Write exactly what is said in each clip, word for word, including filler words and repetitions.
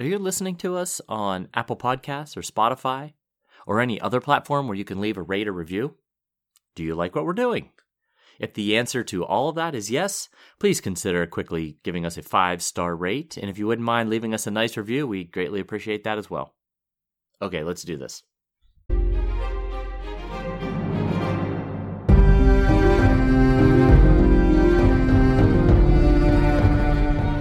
Are you listening to us on Apple Podcasts or Spotify or any other platform where you can leave a rate or review? Do you like what we're doing? If the answer to all of that is yes, please consider quickly giving us a five-star rate. And if you wouldn't mind leaving us a nice review, we greatly appreciate that as well. Okay, let's do this.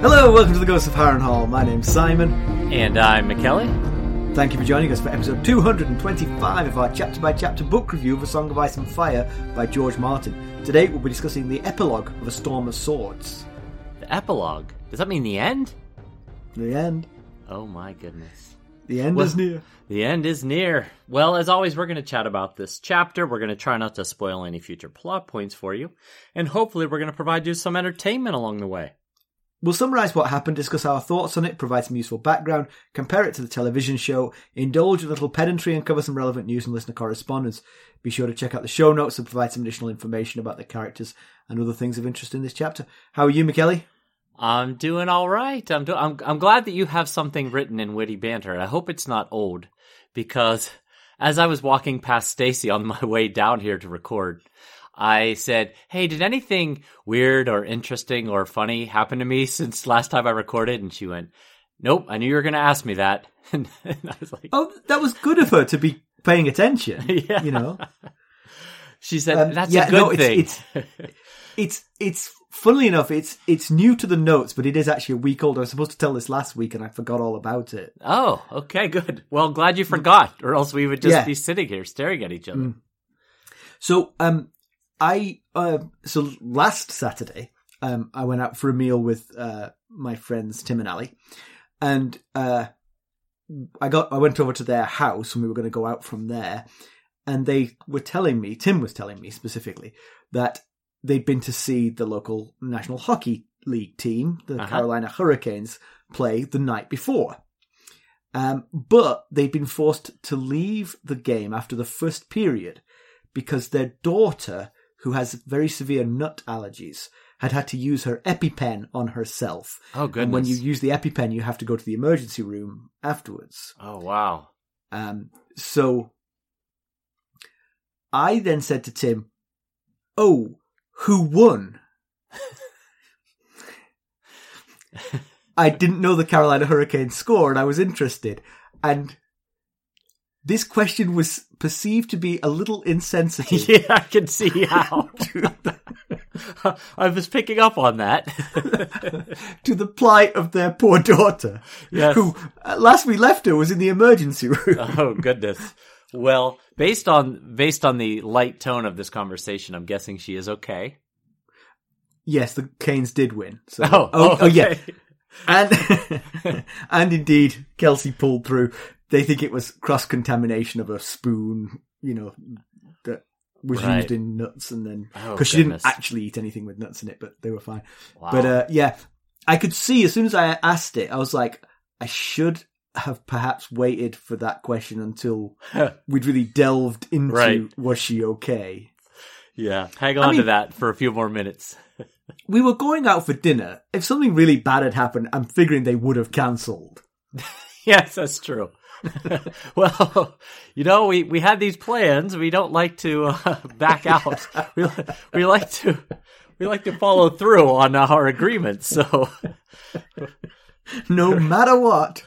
Hello, welcome to the Ghosts of Harrenhal. My name's Simon. And I'm McKelly. Thank you for joining us for episode two hundred twenty-five of our chapter-by-chapter book review of A Song of Ice and Fire by George Martin. Today we'll be discussing the epilogue of A Storm of Swords. The epilogue? Does that mean the end? The end. Oh my goodness. The end well, is near. The end is near. Well, as always, we're going to chat about this chapter. We're going to try not to spoil any future plot points for you. And hopefully we're going to provide you some entertainment along the way. We'll summarise what happened, discuss our thoughts on it, provide some useful background, compare it to the television show, indulge in a little pedantry and cover some relevant news and listener correspondence. Be sure to check out the show notes and provide some additional information about the characters and other things of interest in this chapter. How are you, McKelly? I'm doing all right. I'm, do- I'm, I'm glad that you have something written in witty banter. I hope it's not old, because as I was walking past Stacy on my way down here to record, I said, hey, did anything weird or interesting or funny happen to me since last time I recorded? And she went, nope, I knew you were going to ask me that. And I was like... oh, that was good of her to be paying attention, yeah. You know? She said, um, that's yeah, a good no, it's, thing. It's, it's, it's, it's funnily enough, it's it's new to the notes, but it is actually a week old. I was supposed to tell this last week and I forgot all about it. Oh, okay, good. Well, glad you forgot, or else we would just yeah. be sitting here staring at each other. Mm. So, um... I uh, so last Saturday, um, I went out for a meal with uh, my friends Tim and Ali, and uh, I got I went over to their house and we were going to go out from there, and they were telling me, Tim was telling me specifically, that they'd been to see the local National Hockey League team, the uh-huh. Carolina Hurricanes, play the night before. Um, but they'd been forced to leave the game after the first period because their daughter, who has very severe nut allergies, had had to use her EpiPen on herself. Oh, goodness. And when you use the EpiPen, you have to go to the emergency room afterwards. Oh, wow. Um, so I then said to Tim, oh, who won? I didn't know the Carolina Hurricanes score, and I was interested. And this question was perceived to be a little insensitive. Yeah, I can see how. I was picking up on that. To the plight of their poor daughter, yes. who, last we left her, was in the emergency room. Oh, goodness. Well, based on based on the light tone of this conversation, I'm guessing she is okay. Yes, the Canes did win. So. Oh, oh, okay. oh, yeah. And, and indeed, Kelsey pulled through. They think it was cross-contamination of a spoon, you know, that was right. used in nuts, and then because oh, she didn't actually eat anything with nuts in it, but they were fine. Wow. But uh, yeah, I could see as soon as I asked it, I was like, I should have perhaps waited for that question until we'd really delved into right. was she okay? Yeah, hang on I mean, to that for a few more minutes. We were going out for dinner. If something really bad had happened, I'm figuring they would have cancelled. Yes, that's true. Well, you know, we, we had these plans. We don't like to uh, back out. We we like to we like to follow through on our agreements. So, no matter what,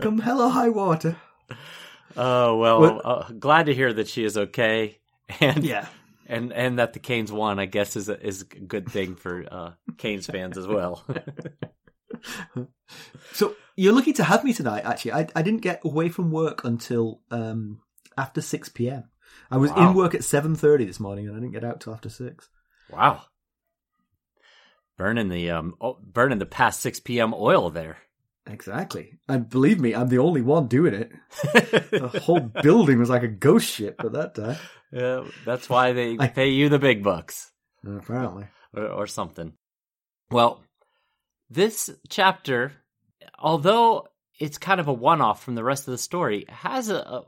come hell or high water. Oh uh, well, well uh, glad to hear that she is okay, and yeah, and, and that the Canes won. I guess is a, is a good thing for uh, Canes fans as well. So you're lucky to have me tonight. Actually, I I didn't get away from work until um, after six p.m. I was wow. in work at seven thirty this morning, and I didn't get out till after six. Wow, burning the um, oh, burning the past six p.m. oil there. Exactly, and believe me, I'm the only one doing it. The whole building was like a ghost ship at that time. Yeah, that's why they I, pay you the big bucks, apparently, or, or something. Well. This chapter, although it's kind of a one-off from the rest of the story, has a a,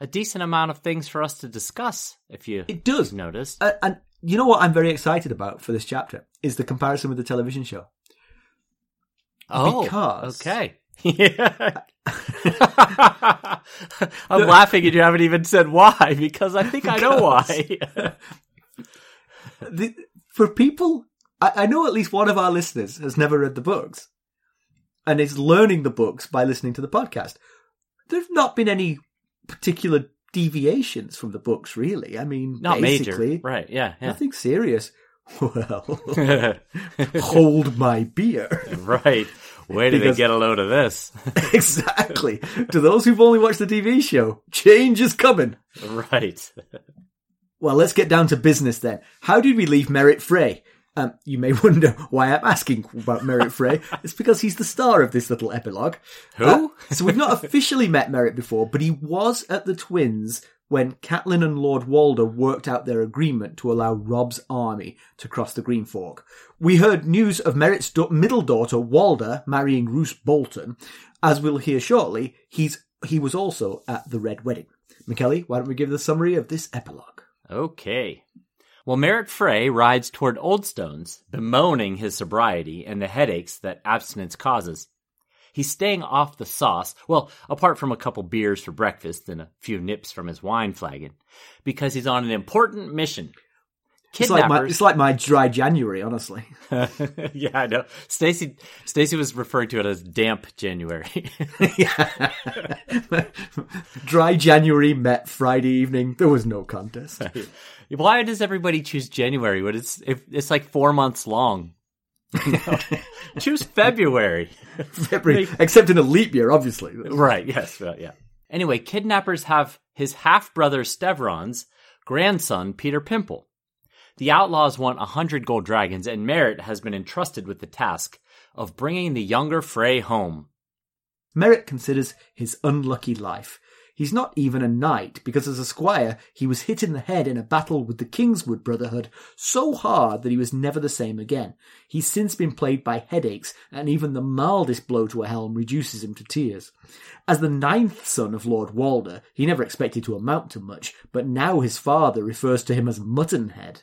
a decent amount of things for us to discuss, if you it does. notice. Uh, and you know what I'm very excited about for this chapter is the comparison with the television show. Oh, because, okay. Yeah. I'm no. laughing and you haven't even said why, because I think I know why. the, for people, I, I know at least one of our listeners has never read the books and is learning the books by listening to the podcast. There have not been any particular deviations from the books, really. I mean, not basically, major. Right, yeah, yeah. Nothing serious. Well, hold my beer. Right. Where did because, they get a load of this? Exactly. To those who've only watched the T V show, change is coming. Right. Well, let's get down to business then. How did we leave Merrett Frey? Um, you may wonder why I'm asking about Merrett Frey. It's because he's the star of this little epilogue. Who? Uh, so we've not officially met Merrett before, but he was at the Twins when Catelyn and Lord Walder worked out their agreement to allow Rob's army to cross the Green Fork. We heard news of Merritt's do- middle daughter, Walder, marrying Roose Bolton. As we'll hear shortly, he's he was also at the Red Wedding. McKelly, why don't we give the summary of this epilogue? Okay. Well, Merrett Frey rides toward Oldstones, bemoaning his sobriety and the headaches that abstinence causes. He's staying off the sauce, well, apart from a couple beers for breakfast and a few nips from his wine flagon, because he's on an important mission. It's like, my, it's like my dry January, honestly. Yeah, I know. Stacey, Stacey was referring to it as damp January. Dry January met Friday evening. There was no contest. Why does everybody choose January when it's, if, it's like four months long? No. Choose February. February, except in a leap year, obviously. Right, yes, well, yeah. Anyway, kidnappers have his half-brother Stevron's grandson, Petyr Pimple. The outlaws want one hundred gold dragons, and Merrett has been entrusted with the task of bringing the younger Frey home. Merrett considers his unlucky life. He's not even a knight, because as a squire, he was hit in the head in a battle with the Kingswood Brotherhood so hard that he was never the same again. He's since been plagued by headaches, and even the mildest blow to a helm reduces him to tears. As the ninth son of Lord Walder, he never expected to amount to much, but now his father refers to him as Muttonhead.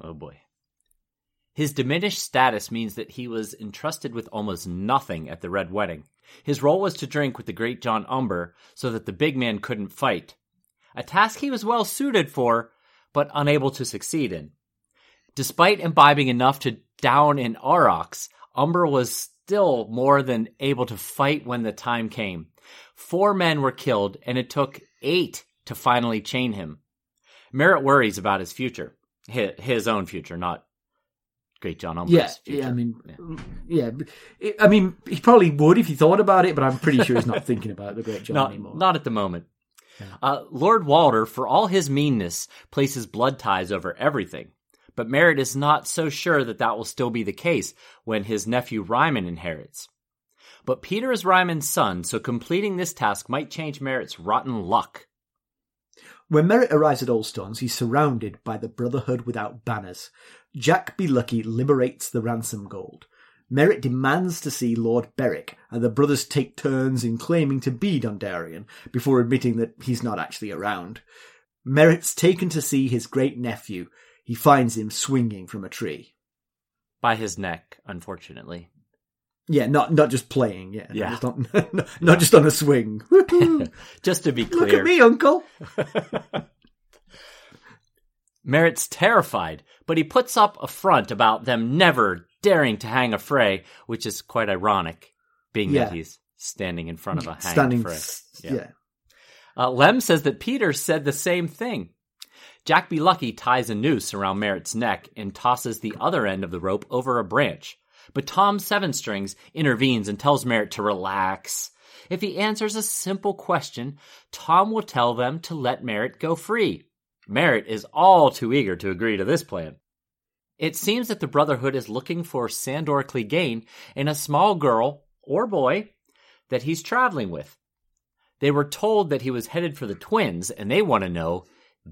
Oh boy. His diminished status means that he was entrusted with almost nothing at the Red Wedding. His role was to drink with the Greatjon Umber so that the big man couldn't fight, a task he was well suited for, but unable to succeed in. Despite imbibing enough to down an aurochs, Umber was still more than able to fight when the time came. Four men were killed, and it took eight to finally chain him. Merrett worries about his future, his own future, not Greatjon Umber's yeah, future. Yeah, I mean, yeah. yeah. I mean, he probably would if he thought about it, but I'm pretty sure he's not thinking about the Greatjon not, anymore. Not at the moment. Yeah. Uh, Lord Walder, for all his meanness, places blood ties over everything. But Merrett is not so sure that that will still be the case when his nephew Ryman inherits. But Petyr is Ryman's son, so completing this task might change Merritt's rotten luck. When Merrett arrives at Oldstones, he's surrounded by the Brotherhood without Banners. Jack Be Lucky liberates the ransom gold. Merrett demands to see Lord Beric, and the brothers take turns in claiming to be Dondarrion before admitting that he's not actually around. Merritt's taken to see his great-nephew. He finds him swinging from a tree. By his neck, unfortunately. Yeah, not not just playing, yeah. yeah. Just on, not not yeah. just on a swing. Just to be clear. Look at me, Uncle! Merritt's terrified, but he puts up a front about them never daring to hang a Frey, which is quite ironic, being yeah. that he's standing in front of a hanged standing, Frey. Yeah. yeah. Uh, Lem says that Petyr said the same thing. Jack Be Lucky ties a noose around Merritt's neck and tosses the other end of the rope over a branch. But Tom Sevenstrings intervenes and tells Merrett to relax. If he answers a simple question, Tom will tell them to let Merrett go free. Merrett is all too eager to agree to this plan. It seems that the Brotherhood is looking for Sandor Clegane and a small girl, or boy, that he's traveling with. They were told that he was headed for the Twins, and they want to know,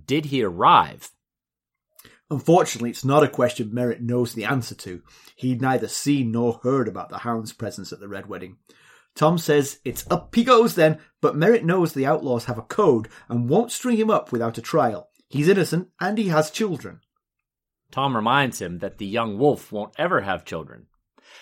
did he arrive? Unfortunately, it's not a question Merrett knows the answer to. He'd neither seen nor heard about the Hound's presence at the Red Wedding. Tom says it's up he goes then, but Merrett knows the outlaws have a code and won't string him up without a trial. He's innocent and he has children. Tom reminds him that the young wolf won't ever have children.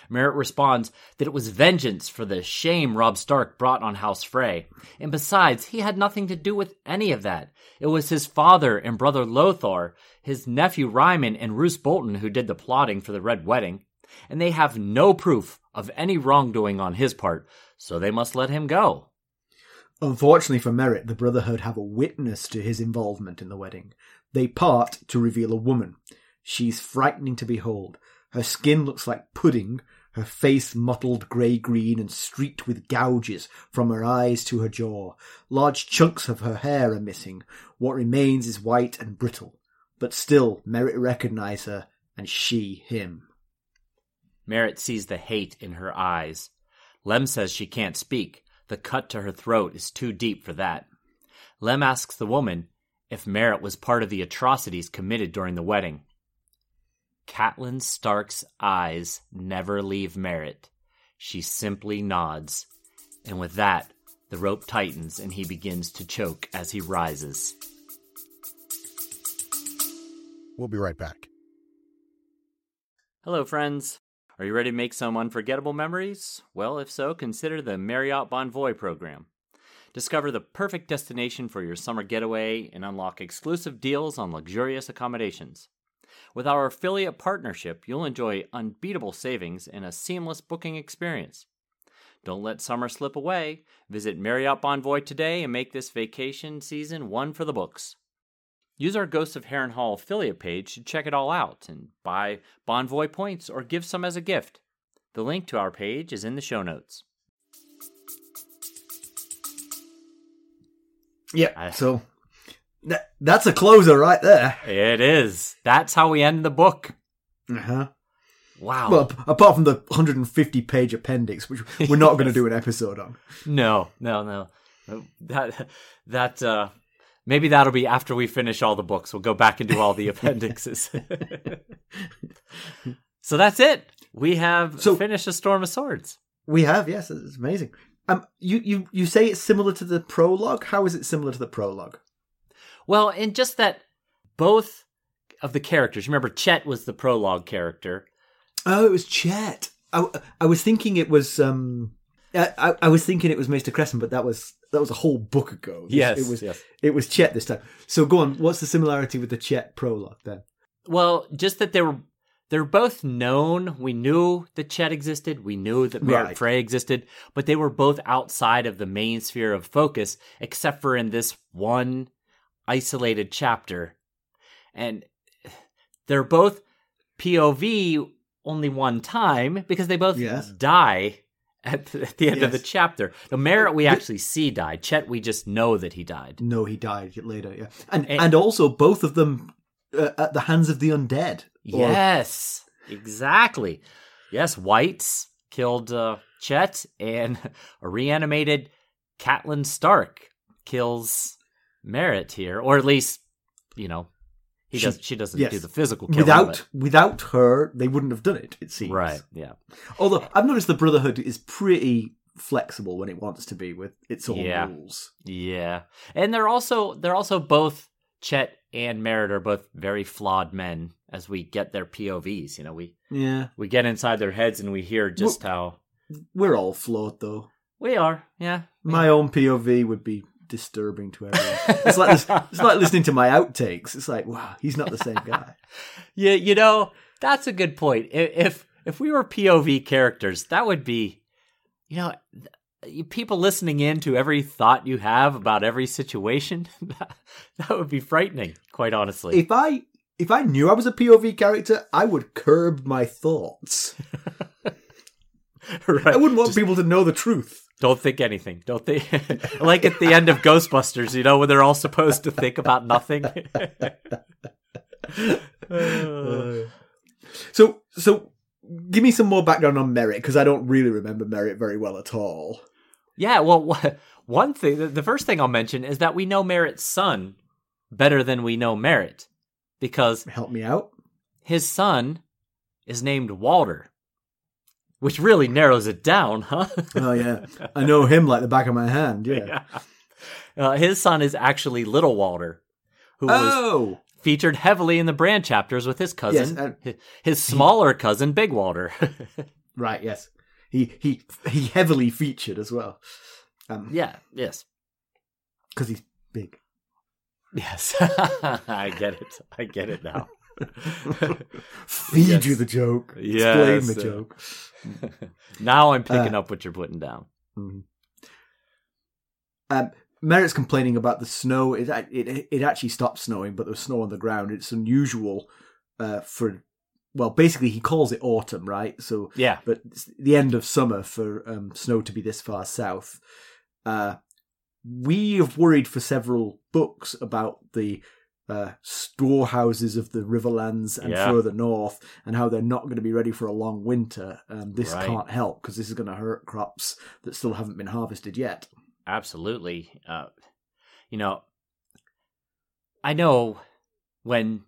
Merrett responds that it was vengeance for the shame Robb Stark brought on House Frey. And besides, he had nothing to do with any of that. It was his father and brother Lothar, his nephew Ryman, and Roose Bolton who did the plotting for the Red Wedding. And they have no proof of any wrongdoing on his part, so they must let him go. Unfortunately for Merrett, the Brotherhood have a witness to his involvement in the wedding. They part to reveal a woman. She's frightening to behold. Her skin looks like pudding, her face mottled grey-green and streaked with gouges from her eyes to her jaw. Large chunks of her hair are missing. What remains is white and brittle. But still, Merrett recognised her, and she him. Merrett sees the hate in her eyes. Lem says she can't speak. The cut to her throat is too deep for that. Lem asks the woman if Merrett was part of the atrocities committed during the wedding. Catelyn Stark's eyes never leave Merrett. She simply nods. And with that, the rope tightens and he begins to choke as he rises. We'll be right back. Hello, friends. Are you ready to make some unforgettable memories? Well, if so, consider the Marriott Bonvoy program. Discover the perfect destination for your summer getaway and unlock exclusive deals on luxurious accommodations. With our affiliate partnership, you'll enjoy unbeatable savings and a seamless booking experience. Don't let summer slip away. Visit Marriott Bonvoy today and make this vacation season one for the books. Use our Ghosts of Heron Hall affiliate page to check it all out and buy Bonvoy points or give some as a gift. The link to our page is in the show notes. Yeah, I, so that, that's a closer right there. It is. That's how we end the book. Uh-huh. Wow. Well, apart from the one hundred fifty page appendix, which we're not yes. going to do an episode on. No, no, no. That, that, uh... Maybe that'll be after we finish all the books. We'll go back and do all the appendixes. So that's it. We have so, finished A Storm of Swords. We have, yes. It's amazing. Um, you, you, you say it's similar to the prologue. How is it similar to the prologue? Well, in just that both of the characters. Remember, Chet was the prologue character. Oh, it was Chet. I, I was thinking it was... Um, I, I was thinking it was Mister Crescent, but that was... That was a whole book ago. Yes, it was. Yes. It was Chet this time. So go on. What's the similarity with the Chet prologue then? Well, just that they were they were both known. We knew that Chet existed. We knew that Merrett right. Frey existed, but they were both outside of the main sphere of focus, except for in this one isolated chapter. And they're both P O V only one time because they both yes. die. At the, at the end yes. of the chapter. Now, Merrett, we actually see died. Chet, we just know that he died. No, he died later, yeah. And and, and also both of them uh, at the hands of the undead. Or... Yes, exactly. Yes, Whites killed uh, Chet, and a reanimated Catelyn Stark kills Merrett here, or at least, you know, he she, does, she doesn't yes. do the physical killing. Without, without her, they wouldn't have done it, it seems. Right, yeah. Although, I've noticed the Brotherhood is pretty flexible when it wants to be with its own yeah. rules. Yeah. And they're also, they're also both, Chet and Merrett are both very flawed men as we get their P O Vs. You know, we yeah. we get inside their heads and we hear just we're, how... We're all flawed, though. We are, yeah. My yeah. own P O V would be... disturbing to everyone. It's like this, it's like listening to my outtakes. It's like, wow, he's not the same guy. Yeah, you know, that's a good point. If if we were P O V characters, that would be, you know, people listening in to every thought you have about every situation. That, that would be frightening, quite honestly. If I if I knew I was a P O V character, I would curb my thoughts. Right. I wouldn't want Just... people to know the truth. Don't think anything. Don't think. Like at the end of Ghostbusters, you know, when they're all supposed to think about nothing. uh. So, so give me some more background on Merrett, because I don't really remember Merrett very well at all. Yeah, well, one thing, the first thing I'll mention is that we know Merritt's son better than we know Merrett, because help me out. His son is named Walder. Which really narrows it down, huh? Oh, yeah. I know him like the back of my hand, yeah. yeah. Uh, his son is actually Little Walder, who oh! was featured heavily in the Bran chapters with his cousin, yes, and his smaller he... cousin, Big Walder. Right, yes. He he he heavily featured as well. Um, yeah, yes. Because he's big. Yes. I get it. I get it now. Feed yes. you the joke. Yes. Explain the joke. Now I'm picking uh, up what you're putting down. Mm-hmm. Um, Merritt's complaining about the snow. It, it it actually stopped snowing, but there was snow on the ground. It's unusual uh, for... Well, basically, he calls it autumn, right? So, yeah. But it's the end of summer for um, snow to be this far south. Uh, we have worried for several books about the uh, storehouses of the Riverlands and yeah. further north, and how they're not going to be ready for a long winter. Um, this right. can't help because this is going to hurt crops that still haven't been harvested yet. Absolutely. Uh, you know, I know when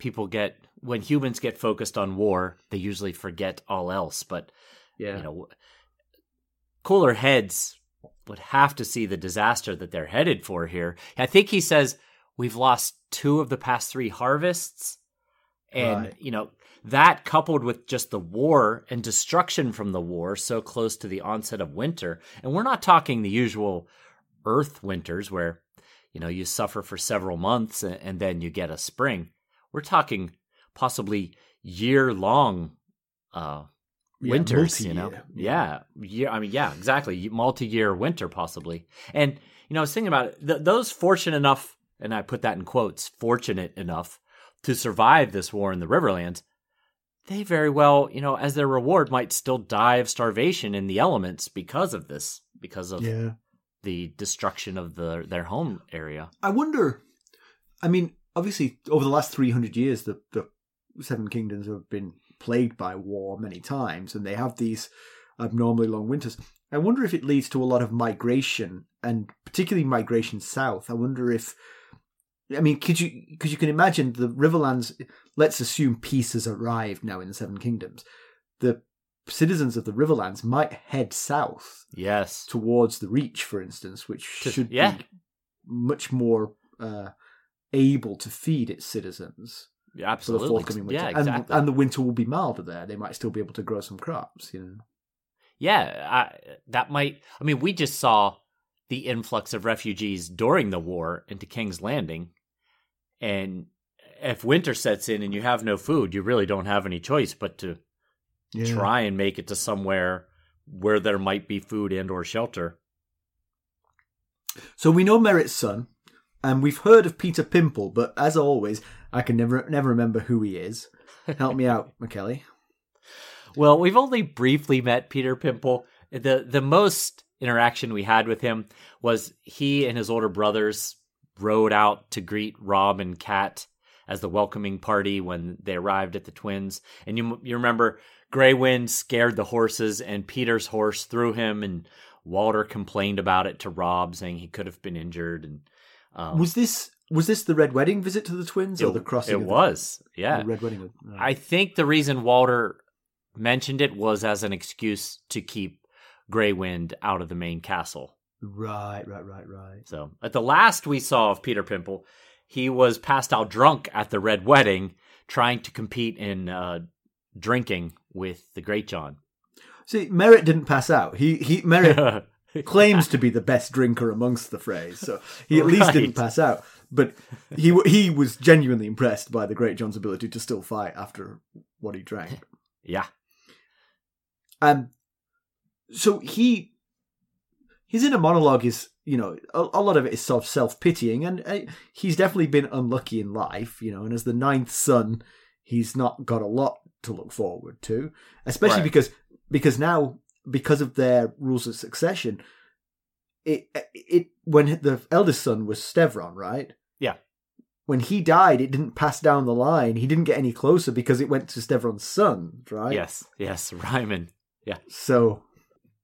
people get... When humans get focused on war, they usually forget all else. But yeah. you know, cooler heads would have to see the disaster that they're headed for here. I think he says we've lost two of the past three harvests, and right. you know that coupled with just the war and destruction from the war so close to the onset of winter, and we're not talking the usual Earth winters where you know you suffer for several months and, and then you get a spring. We're talking. Possibly year-long uh, yeah, winters, you know? Yeah. yeah, I mean, yeah, exactly. Multi-year winter, possibly. And, you know, I was thinking about it. Th- those fortunate enough, and I put that in quotes, fortunate enough to survive this war in the Riverlands, they very well, you know, as their reward might still die of starvation in the elements because of this, because of yeah. the destruction of the their home area. I wonder, I mean, obviously, over the last three hundred years, the, the Seven Kingdoms have been plagued by war many times, and they have these abnormally long winters. I wonder if it leads to a lot of migration, and particularly migration south. I wonder if, I mean, could you because you can imagine the Riverlands. Let's assume peace has arrived now in the Seven Kingdoms. The citizens of the Riverlands might head south, yes, towards the Reach, for instance, which to, should yeah. be much more uh, able to feed its citizens. Yeah, absolutely. For the forthcoming winter. Yeah, exactly. And, and the winter will be milder there. They might still be able to grow some crops, you know. Yeah, I, that might. I mean, we just saw the influx of refugees during the war into King's Landing, and if winter sets in and you have no food, you really don't have any choice but to yeah. try and make it to somewhere where there might be food and or shelter. So we know Merritt's son. And we've heard of Petyr Pimple, but as always, I can never never remember who he is. Help me out, McKelly. Well, we've only briefly met Petyr Pimple. The The most interaction we had with him was he and his older brothers rode out to greet Rob and Kat as the welcoming party when they arrived at the Twins. And you you remember, Grey Wind scared the horses, and Peter's horse threw him, and Walder complained about it to Rob, saying he could have been injured, and... Um, was this was this the Red Wedding visit to the Twins it, or the crossing? It of was, the, yeah. The Red Wedding. Right. I think the reason Walder mentioned it was as an excuse to keep Grey Wind out of the main castle. Right, right, right, right. So at the last we saw of Petyr Pimple, he was passed out drunk at the Red Wedding, trying to compete in uh, drinking with the Greatjon. See, Merritt didn't pass out. He he Merritt. Claims to be the best drinker amongst the Freys, so he at right. least didn't pass out. But he he was genuinely impressed by the Greatjon's ability to still fight after what he drank. Yeah. Um. So he his inner monologue is, you know, a, a lot of it is sort of self-pitying, and uh, he's definitely been unlucky in life, you know. And as the ninth son, he's not got a lot to look forward to, especially right. because because now. Because of their rules of succession, it it when the eldest son was Stevron, right? Yeah. When he died, it didn't pass down the line. He didn't get any closer because it went to Stevron's son, right? Yes, yes, Ryman. Yeah. So.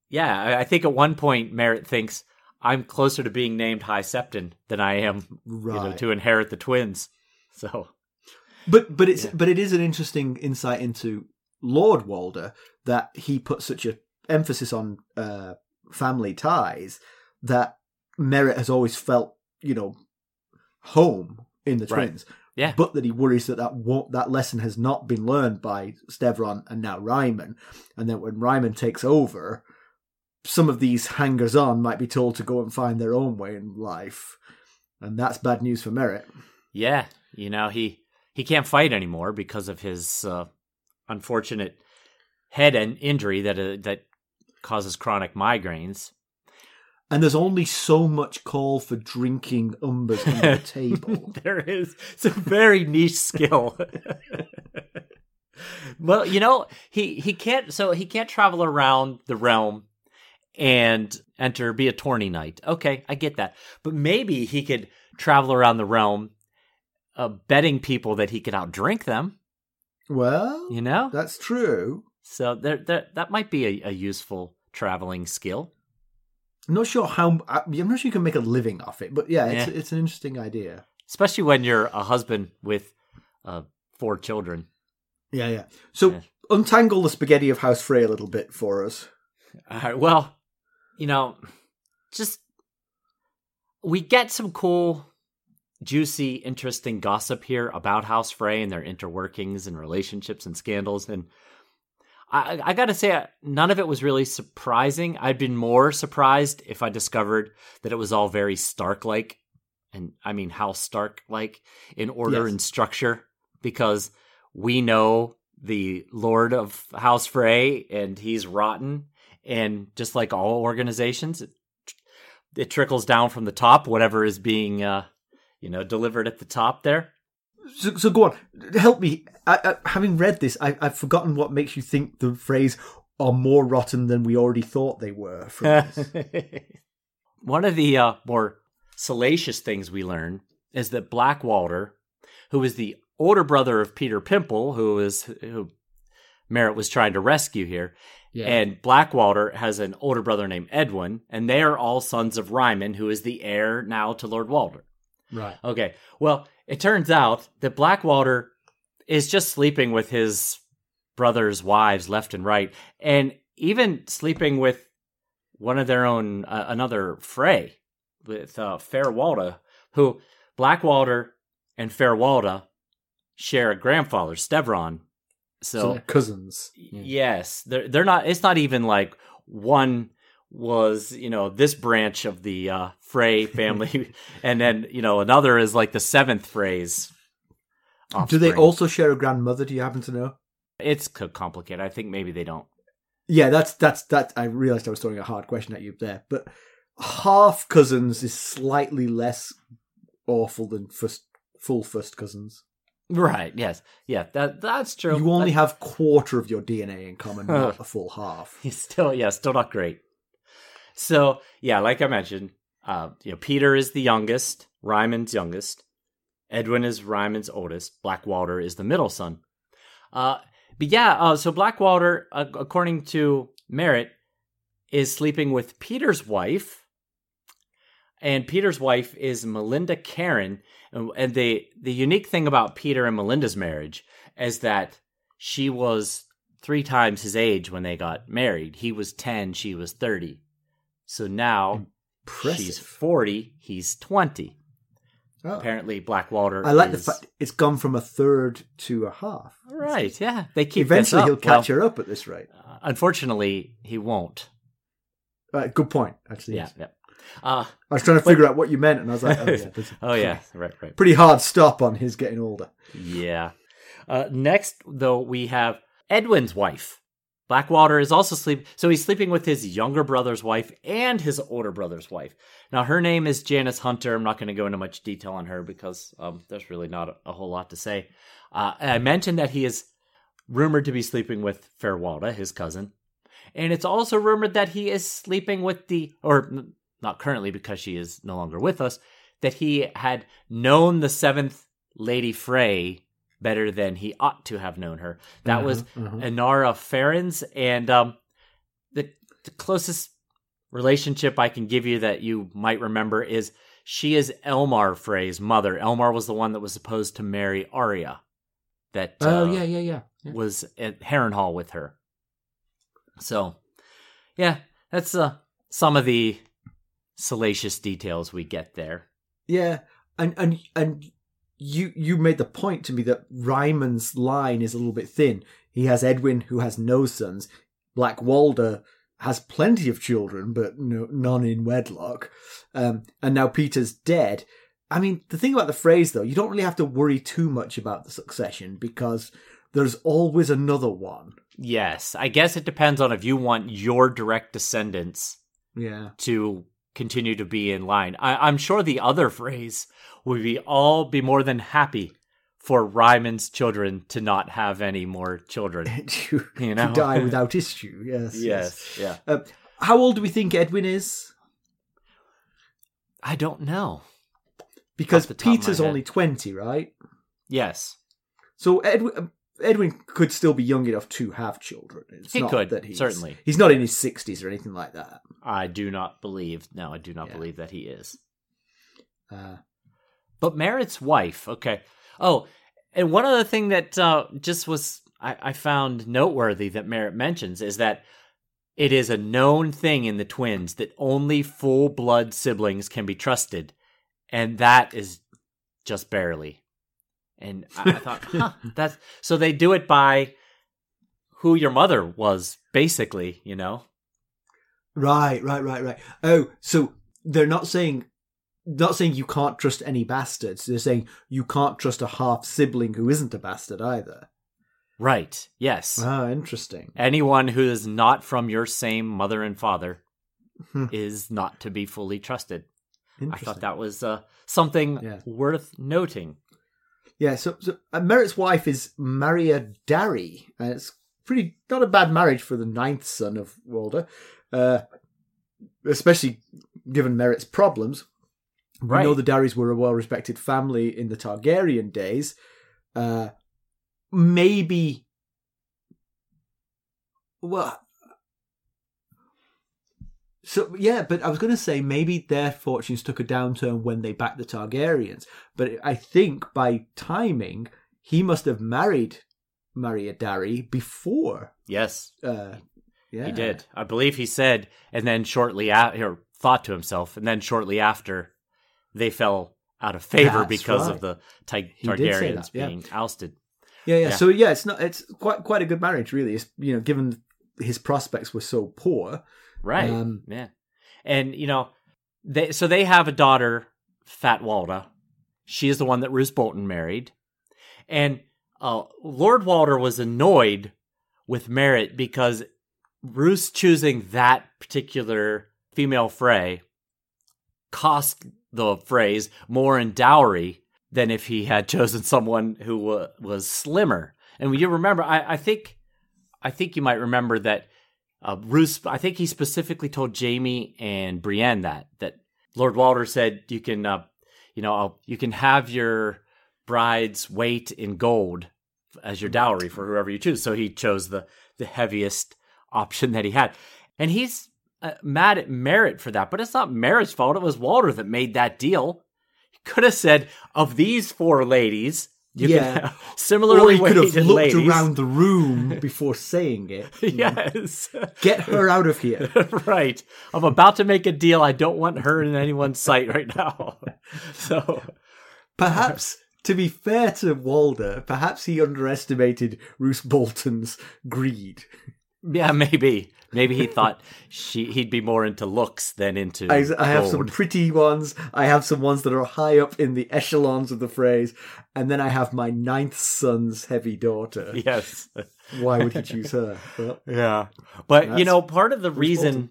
Yeah, I think at one point Merritt thinks, I'm closer to being named High Septon than I am right. you know, to inherit the Twins. So. But but it's yeah. but it is an interesting insight into Lord Walder that he put such a emphasis on uh, family ties that Merritt has always felt, you know, home in the right. Twins. Yeah. But that he worries that that, won't, that lesson has not been learned by Stevron and now Ryman. And then when Ryman takes over, some of these hangers-on might be told to go and find their own way in life. And that's bad news for Merrett. Yeah. You know, he, he can't fight anymore because of his uh, unfortunate head and injury that uh, that causes chronic migraines. And there's only so much call for drinking umbers on the table. There is. It's a very niche skill. Well, you know, he, he can't so he can't travel around the realm and enter, be a tourney knight. Okay, I get that. But maybe he could travel around the realm uh, betting people that he could outdrink them. Well, you know? That's true. So there, there that might be a, a useful traveling skill. I'm not sure how. I'm not sure you can make a living off it, but yeah, it's, yeah. it's an interesting idea, especially when you're a husband with uh, four children. Yeah, yeah. So yeah. Untangle the spaghetti of House Frey a little bit for us. All right. Well, you know, just we get some cool, juicy, interesting gossip here about House Frey and their interworkings and relationships and scandals and. I, I gotta say, none of it was really surprising. I'd been more surprised if I discovered that it was all very Stark-like, and I mean House Stark-like, in order yes. and structure, because we know the Lord of House Frey, and he's rotten, and just like all organizations, it, it trickles down from the top, whatever is being uh, you know, delivered at the top there. So, so go on, help me. I, I, having read this, I, I've forgotten what makes you think the Freys are more rotten than we already thought they were. From this. One of the uh, more salacious things we learn is that Black Walder, who is the older brother of Petyr Pimple, who is who Merrett was trying to rescue here, yeah. and Black Walder has an older brother named Edwin, and they are all sons of Ryman, who is the heir now to Lord Walder. Right. Okay. Well. It turns out that Black Walder is just sleeping with his brother's wives left and right, and even sleeping with one of their own, uh, another Frey, with uh, Fairwalda, who Black Walder and Fairwalda share a grandfather, Stevron. So, so they're cousins. Yeah. Yes. They're, they're not, it's not even like one was, you know, this branch of the uh, Frey family, and then, you know, another is like the seventh Frey's offspring. Do they also share a grandmother? Do you happen to know? It's complicated. I think maybe they don't. Yeah, that's, that's, that. I realized I was throwing a hard question at you there, but half cousins is slightly less awful than first, full first cousins. Right, yes. Yeah, that that's true. You only that's... have quarter of your D N A in common, not a full half. It's still, yeah, still not great. So, yeah, like I mentioned, uh, you know, Petyr is the youngest, Ryman's youngest, Edwin is Ryman's oldest, Black Walder is the middle son. Uh, but yeah, uh, so Black Walder, uh, according to Merrett, is sleeping with Peter's wife, and Peter's wife is Melinda Karen, and, and the, the unique thing about Petyr and Melinda's marriage is that she was three times his age when they got married. He was ten, she was thirty. So now, impressive. She's forty, he's twenty. Oh. Apparently, Black Walder I like is... the fact it's gone from a third to a half. Right, it's... yeah. They keep Eventually, he'll catch well, her up at this rate. Uh, unfortunately, he won't. Uh, good point, actually. Yeah, yeah. Uh, I was trying to figure but... out what you meant, and I was like, oh, yeah. This... oh, yeah, right, right. Pretty hard stop on his getting older. Yeah. Uh, next, though, we have Edwin's wife. Black Walder is also sleep, so he's sleeping with his younger brother's wife and his older brother's wife. Now, her name is Janice Hunter. I'm not going to go into much detail on her because um, there's really not a, a whole lot to say. Uh, I mentioned that he is rumored to be sleeping with Fairwalda, his cousin. And it's also rumored that he is sleeping with the, or not currently because she is no longer with us, that he had known the seventh Lady Frey better than he ought to have known her. That mm-hmm, was mm-hmm. Inara Ferens, and um, the, the closest relationship I can give you that you might remember is she is Elmar Frey's mother. Elmar was the one that was supposed to marry Arya. That oh uh, yeah, yeah, yeah, yeah. was at Harrenhal with her. So, yeah, that's uh, some of the salacious details we get there. Yeah, and and and. you you made the point to me that Ryman's line is a little bit thin. He has Edwin, who has no sons. Black Walder has plenty of children, but no, none in wedlock. Um, and now Peter's dead. I mean, the thing about the phrase, though, you don't really have to worry too much about the succession because there's always another one. Yes. I guess it depends on if you want your direct descendants yeah. to continue to be in line. I- I'm sure the other phrase would be all be more than happy for Ryman's children to not have any more children. to, you know? to die without issue, yes. Yes, yes. yeah. Uh, how old do we think Edwin is? I don't know. Because Peter's only twenty, right? Yes. So Edwin, Edwin could still be young enough to have children. It's he not could, that he's, certainly. He's not in his sixties or anything like that. I do not believe, no, I do not yeah. believe that he is. Uh, but Merritt's wife, okay. Oh, and one other thing that uh, just was, I, I found noteworthy that Merrett mentions is that it is a known thing in the twins that only full-blood siblings can be trusted. And that is just barely. And I, I thought, huh, that's... So they do it by who your mother was, basically, you know? Right, right, right, right. Oh, so they're not saying not saying you can't trust any bastards. They're saying you can't trust a half-sibling who isn't a bastard either. Right, yes. Oh, interesting. Anyone who is not from your same mother and father is not to be fully trusted. I thought that was uh, something yeah. worth noting. Yeah, so, so uh, Merritt's wife is Mariya Darry. Uh, it's pretty not a bad marriage for the ninth son of Walder, uh, especially given Merritt's problems. Right. We know the Darrys were a well-respected family in the Targaryen days. Uh, maybe... Well... So, yeah, but I was going to say maybe their fortunes took a downturn when they backed the Targaryens. But I think by timing, he must have married Mariya Darry before. Yes. Uh, yeah. He did. I believe he said, and then shortly after, thought to himself, and then shortly after, they fell out of favor That's because right. of the Tar- Targaryens that, yeah. being ousted. Yeah, yeah, yeah. So, yeah, it's not. It's quite quite a good marriage, really. It's, you know, given his prospects were so poor. Right, um, yeah, and you know, they so they have a daughter, Fat Walda. She is the one that Roose Bolton married, and uh, Lord Walder was annoyed with Merritt because Roose choosing that particular female Frey cost the Freys more in dowry than if he had chosen someone who uh, was slimmer. And you remember, I, I think, I think you might remember that. Uh, Roose, I think he specifically told Jamie and Brienne that that Lord Walder said you can, uh, you know, I'll, you can have your bride's weight in gold as your dowry for whoever you choose. So he chose the the heaviest option that he had, and he's uh, mad at Merritt for that. But it's not Merritt's fault. It was Walder that made that deal. He could have said of these four ladies. You yeah. Can, similarly, or he could have looked ladies. around the room before saying it. Yes. Get her out of here. Right. I'm about to make a deal. I don't want her in anyone's sight right now. So, perhaps, to be fair to Walder, perhaps he underestimated Roose Bolton's greed. Yeah, maybe. Maybe he thought she he'd be more into looks than into I, I have gold. Some pretty ones. I have some ones that are high up in the echelons of the phrase. And then I have my ninth son's heavy daughter. Yes. Why would he choose her? Well, yeah. But, you know, part of the reason...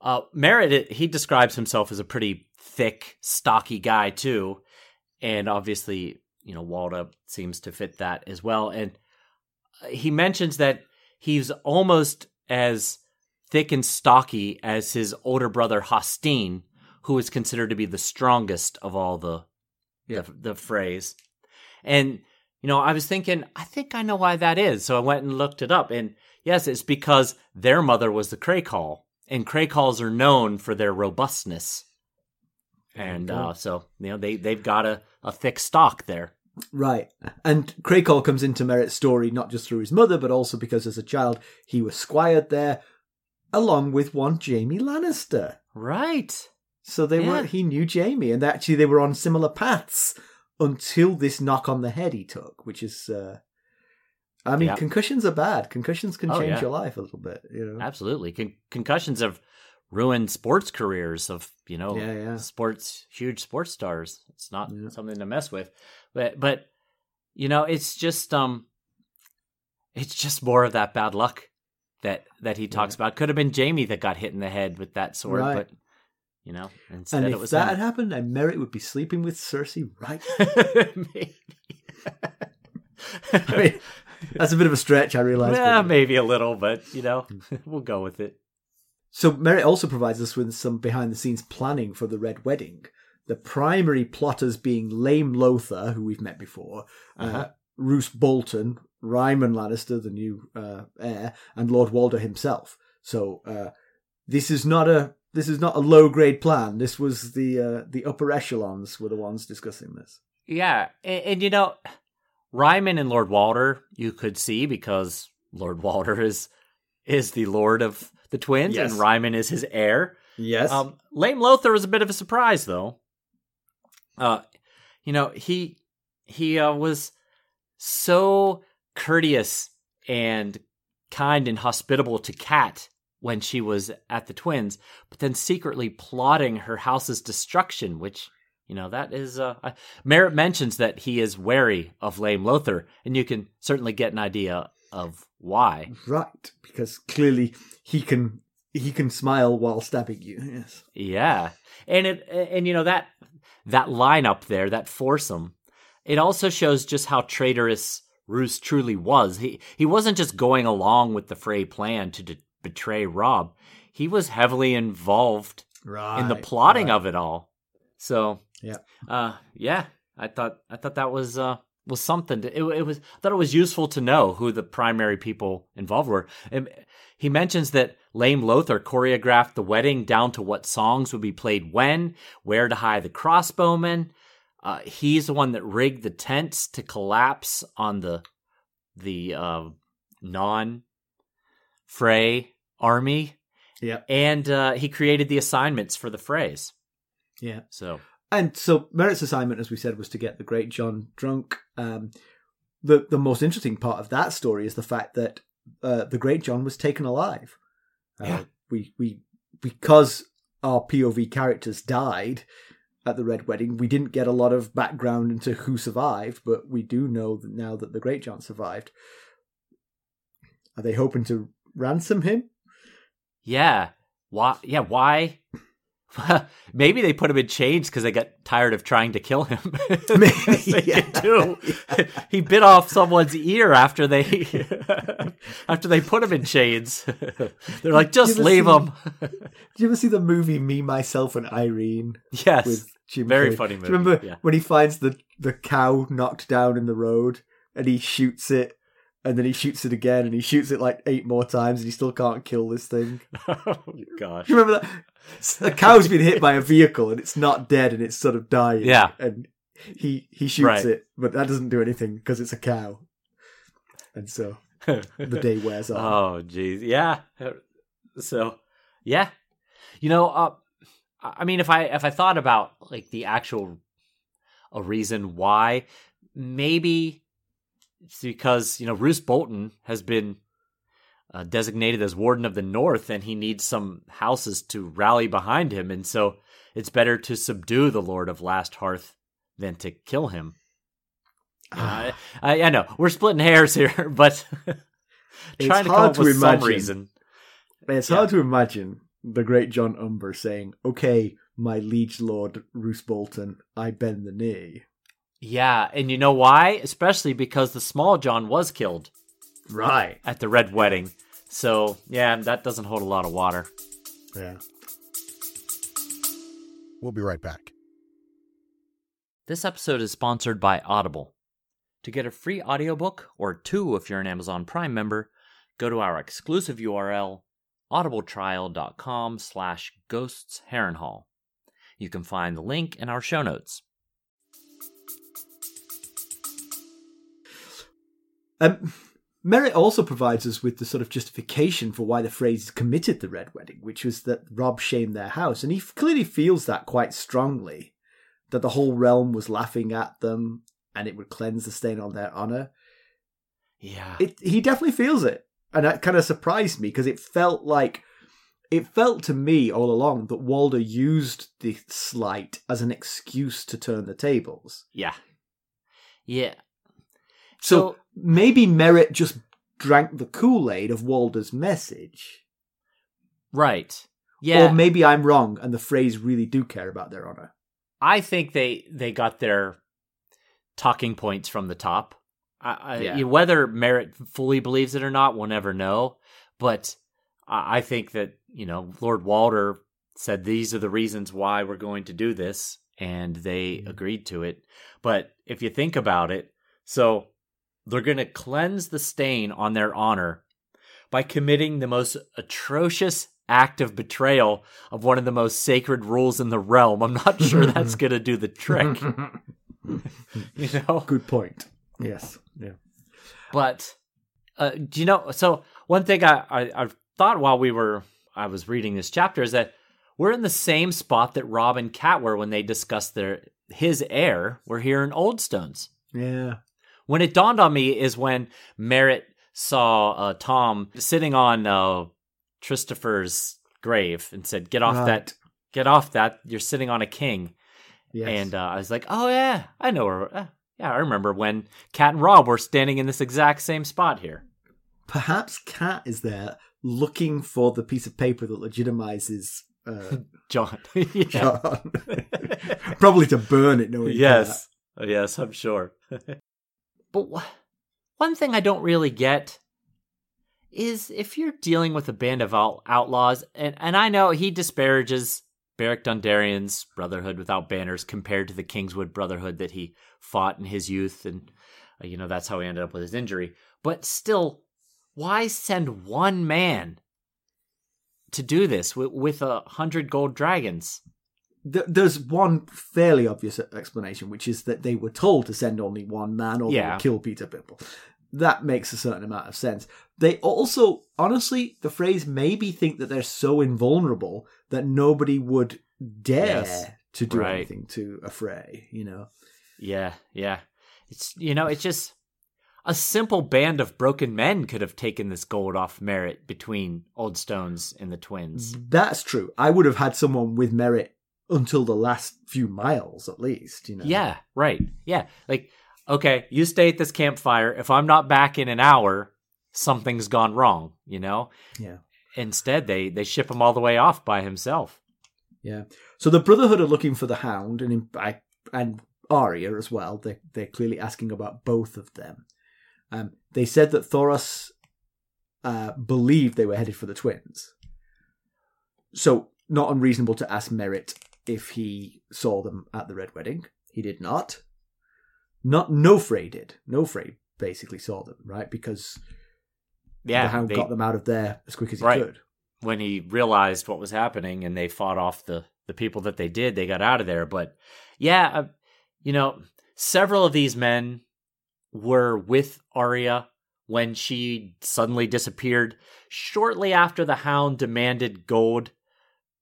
Uh, Merritt, he describes himself as a pretty thick, stocky guy, too. And obviously, you know, Walda seems to fit that as well. And he mentions that he's almost... as thick and stocky as his older brother Hastin, who is considered to be the strongest of all the, yeah. the the phrase. And, you know, I was thinking, I think I know why that is. So I went and looked it up. And yes, it's because their mother was the Crakehall. And Crakehall's are known for their robustness. And uh, so, you know, they, they've got a, a thick stock there. Right. And Crakehall comes into Merritt's story not just through his mother, but also because as a child he was squired there, along with one Jaime Lannister. Right. So they yeah. were he knew Jaime, and actually they were on similar paths until this knock on the head he took, which is, uh, I mean, yeah. concussions are bad. Concussions can oh, change yeah. your life a little bit, you know. Absolutely. Con- concussions have ruined sports careers of, you know, yeah, yeah. sports, huge sports stars. It's not yeah. something to mess with. But, but, you know, it's just, um, it's just more of that bad luck that, that he talks yeah. about. Could have been Jaime that got hit in the head with that sword, right. but, you know, instead and if it was that had happened, then Merrett would be sleeping with Cersei, right? Maybe. I mean, that's a bit of a stretch, I realize. Yeah, maybe a little, but, you know, we'll go with it. So Merrett also provides us with some behind-the-scenes planning for the Red Wedding. The primary plotters being Lame Lothar, who we've met before, uh-huh. uh, Roose Bolton, Ryman Lannister, the new uh, heir, and Lord Walder himself. So uh, this is not a this is not a low-grade plan. This was the uh, the upper echelons were the ones discussing this. Yeah, and, and you know, Ryman and Lord Walder, you could see because Lord Walder is is the Lord of the Twins, yes. and Ryman is his heir. Yes. Um, Lame Lothar was a bit of a surprise, though. Uh, you know, he he uh, was so courteous and kind and hospitable to Kat when she was at the Twins, but then secretly plotting her house's destruction, which, you know, that is... Uh, uh, Merrett mentions that he is wary of Lame Lothar, and you can certainly get an idea of why. Right, because clearly he can he can smile while stabbing you, yes. Yeah, and, it, and you know, that, that lineup there, that foursome, it also shows just how traitorous Roose truly was. He he wasn't just going along with the Frey plan to... De- betray Rob. He was heavily involved right, in the plotting right. of it all. So yeah, uh, yeah. I thought I thought that was uh, was something. To, it, it was I thought it was useful to know who the primary people involved were. And he mentions that Lame Lothar choreographed the wedding down to what songs would be played when, where to hide the crossbowmen. Uh, he's the one that rigged the tents to collapse on the the uh, non. Frey army, yeah, and uh, he created the assignments for the Freys, yeah. So and so Merritt's assignment, as we said, was to get the Greatjon drunk. Um, the the most interesting part of that story is the fact that uh, the Greatjon was taken alive. Uh, yeah. we we because our P O V characters died at the Red Wedding, we didn't get a lot of background into who survived, but we do know that now that the Greatjon survived. Are they hoping to ransom him? Yeah. Why? Yeah. Why? Maybe they put him in chains because they got tired of trying to kill him. Maybe yeah. too. Yeah. He bit off someone's ear after they after they put him in chains. They're like, just leave see, him. Did you ever see the movie Me, Myself, and Irene? Yes. With Jim Very Craig? Funny movie. Do you remember yeah. when he finds the, the cow knocked down in the road and he shoots it? And then he shoots it again, and he shoots it like eight more times, and he still can't kill this thing. Oh, gosh. You remember that? The cow's been hit by a vehicle, and it's not dead, and it's sort of dying. Yeah. And he, he shoots right. it, but that doesn't do anything, because it's a cow. And so the day wears off. Oh, geez. Yeah. So, yeah. You know, uh, I mean, if I if I thought about, like, the actual a reason why, maybe... It's because, you know, Roose Bolton has been uh, designated as Warden of the North, and he needs some houses to rally behind him. And so it's better to subdue the Lord of Last Hearth than to kill him. Uh, I, I know, we're splitting hairs here, but trying to come up with some reason. It's hard to imagine the Greatjon Umber saying, okay, my liege lord, Roose Bolton, I bend the knee. Yeah, and you know why? Especially because the small John was killed. Right. At the Red Wedding. So, yeah, that doesn't hold a lot of water. Yeah. We'll be right back. This episode is sponsored by Audible. To get a free audiobook, or two if you're an Amazon Prime member, go to our exclusive U R L, audibletrial.com slash ghostsharrenhal. You can find the link in our show notes. Um, Merrett also provides us with the sort of justification for why the Freys committed the Red Wedding, which was that Rob shamed their house, and he f- clearly feels that quite strongly. that the whole realm was laughing at them and it would cleanse the stain on their honor. Yeah. It, he definitely feels it. And that kind of surprised me because it felt like, it felt to me all along that Walder used the slight as an excuse to turn the tables. Yeah. Yeah. So, so maybe Merrett just drank the Kool-Aid of Walder's message. Right. Yeah. Or maybe I'm wrong and the Freys really do care about their honor. I think they, they got their talking points from the top. I, yeah. I, whether Merrett fully believes it or not, we'll never know. But I think that, you know, Lord Walder said these are the reasons why we're going to do this, and they mm-hmm. agreed to it. But if you think about it, so they're going to cleanse the stain on their honor by committing the most atrocious act of betrayal of one of the most sacred rules in the realm. I'm not sure that's going to do the trick. You know? Good point. Yes. Yeah. But, uh, do you know, so one thing I, I, I thought while we were, I was reading this chapter is that we're in the same spot that Robb and Kat were when they discussed their, his heir. We're here in Oldstones. Yeah. When it dawned on me is when Merrett saw uh, Tom sitting on uh, Tristopher's grave and said, get off right. that, get off that. You're sitting on a king. Yes. And uh, I was like, oh yeah, I know where uh, yeah, I remember when Kat and Robb were standing in this exact same spot here. Perhaps Kat is there looking for the piece of paper that legitimizes uh, John. John. Probably to burn it, knowing yes. That. Yes, I'm sure. But wh- one thing I don't really get is if you're dealing with a band of out- outlaws, and, and I know he disparages Beric Dondarrion's Brotherhood Without Banners compared to the Kingswood Brotherhood that he fought in his youth. And, uh, you know, that's how he ended up with his injury. But still, why send one man to do this with, with a hundred gold dragons? There's one fairly obvious explanation, which is that they were told to send only one man or yeah. kill Petyr Pimple. That makes a certain amount of sense. They also, honestly, the Freys maybe think that they're so invulnerable that nobody would dare yes, to do right. anything to a Frey, you know? Yeah, yeah. It's, you know, it's just a simple band of broken men could have taken this gold off Merrett between Oldstones and the Twins. That's true. I would have had someone with Merrett until the last few miles, at least, you know? Yeah, right. Yeah, like... okay, you stay at this campfire. If I'm not back in an hour, something's gone wrong, you know? Yeah. Instead, they, they ship him all the way off by himself. Yeah. So the Brotherhood are looking for the Hound and and Arya as well. They, they're clearly asking about both of them. Um, they said that Thoros uh, believed they were headed for the Twins. So not unreasonable to ask Merrett if he saw them at the Red Wedding. He did not. Not no Frey did. No Frey basically saw them, right? Because yeah, the Hound they, got them out of there as quick as he right. could. When he realized what was happening and they fought off the, the people that they did, they got out of there. But yeah, uh, you know, several of these men were with Arya when she suddenly disappeared. Shortly after the Hound demanded gold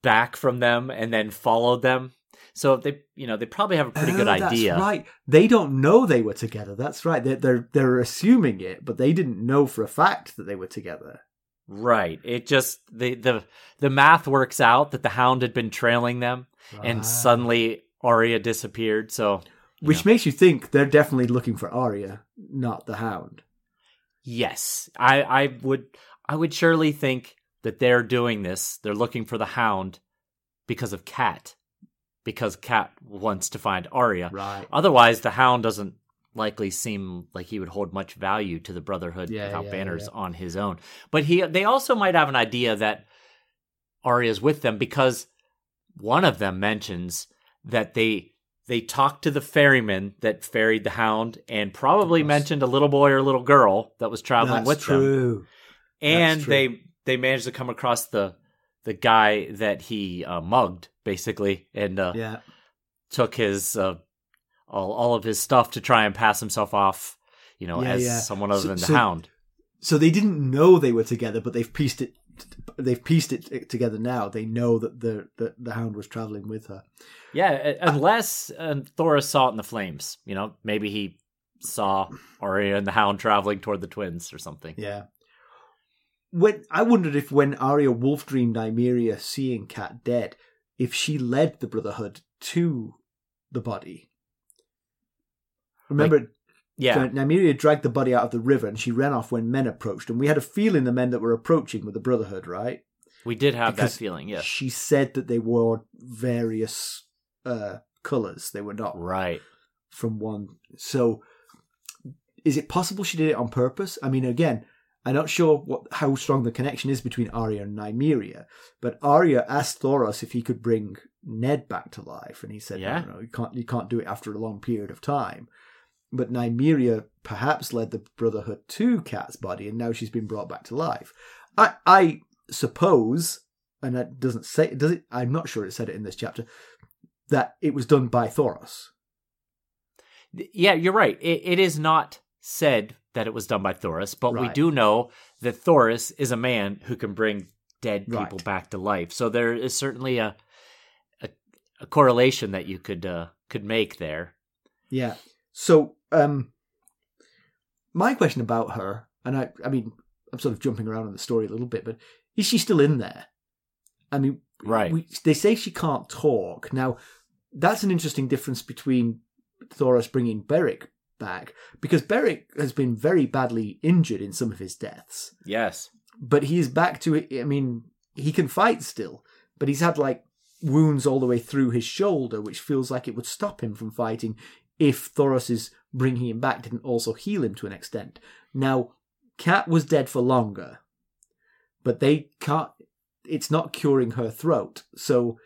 back from them and then followed them. So they, you know, they probably have a pretty oh, good idea. That's right. They don't know they were together. That's right. They're, they're they're assuming it, but they didn't know for a fact that they were together. Right. It just the the the math works out that the Hound had been trailing them, right. and suddenly Arya disappeared. So, which know. makes you think they're definitely looking for Arya, not the Hound. Yes, I, I would I would surely think that they're doing this. They're looking for the Hound because of Kat. Because Kat wants to find Arya. Right. Otherwise, the Hound doesn't likely seem like he would hold much value to the Brotherhood yeah, without yeah, banners yeah. on his own. But he, they also might have an idea that Arya's with them because one of them mentions that they they talked to the ferryman that ferried the Hound and probably mentioned a little boy or a little girl that was traveling That's with true. them. And That's true. they they managed to come across the the guy that he uh, mugged. Basically, and uh, yeah. took his uh, all, all of his stuff to try and pass himself off, you know, yeah, as yeah. someone other so, than the so, Hound. So they didn't know they were together, but they've pieced it they've pieced it together now. They know that the the, the Hound was traveling with her. Yeah, unless uh, Thoros saw it in the flames. You know, maybe he saw Arya and the Hound traveling toward the twins or something. Yeah. When I wondered if when Arya wolf dreamed Nymeria seeing Cat dead, if she led the Brotherhood to the body. Remember, like, yeah, Nymeria dragged the body out of the river and she ran off when men approached. And we had a feeling the men that were approaching were the Brotherhood, right? We did have because that feeling, yes. She said that they wore various uh, colours. They were not right from one. So is it possible she did it on purpose? I mean, again, I'm not sure what how strong the connection is between Arya and Nymeria, but Arya asked Thoros if he could bring Ned back to life, and he said, yeah. no, no, you can't, you can't do it after a long period of time. But Nymeria perhaps led the Brotherhood to Kat's body, and now she's been brought back to life. I, I suppose, and it doesn't say, does it? I'm not sure it said it in this chapter, that it was done by Thoros. Yeah, you're right. It, it is not said that it was done by Thoros, but right. we do know that Thoros is a man who can bring dead people right. back to life. So there is certainly a a, a correlation that you could uh, could make there. Yeah. So um, my question about her, and I, I mean, I'm sort of jumping around in the story a little bit, but is she still in there? I mean, right. we, they say she can't talk. Now, that's an interesting difference between Thoros bringing Beric back, because Beric has been very badly injured in some of his deaths. Yes. But he's back to it. I mean, he can fight still, but he's had like wounds all the way through his shoulder, which feels like it would stop him from fighting if Thoros' bringing him back didn't also heal him to an extent. Now, Cat was dead for longer, but they can't, it's not curing her throat. So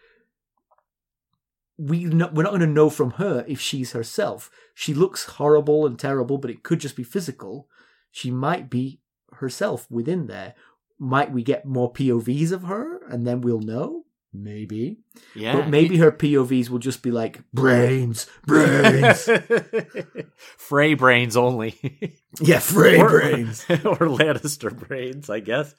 we no, we're not going to know from her if she's herself. She looks horrible and terrible, but it could just be physical. She might be herself within there. Might we get more P O Vs of her, and then we'll know? Maybe. Yeah. But maybe her P O Vs will just be like, brains, brains. Frey brains only. Yeah, Frey or, brains. Or Lannister brains, I guess.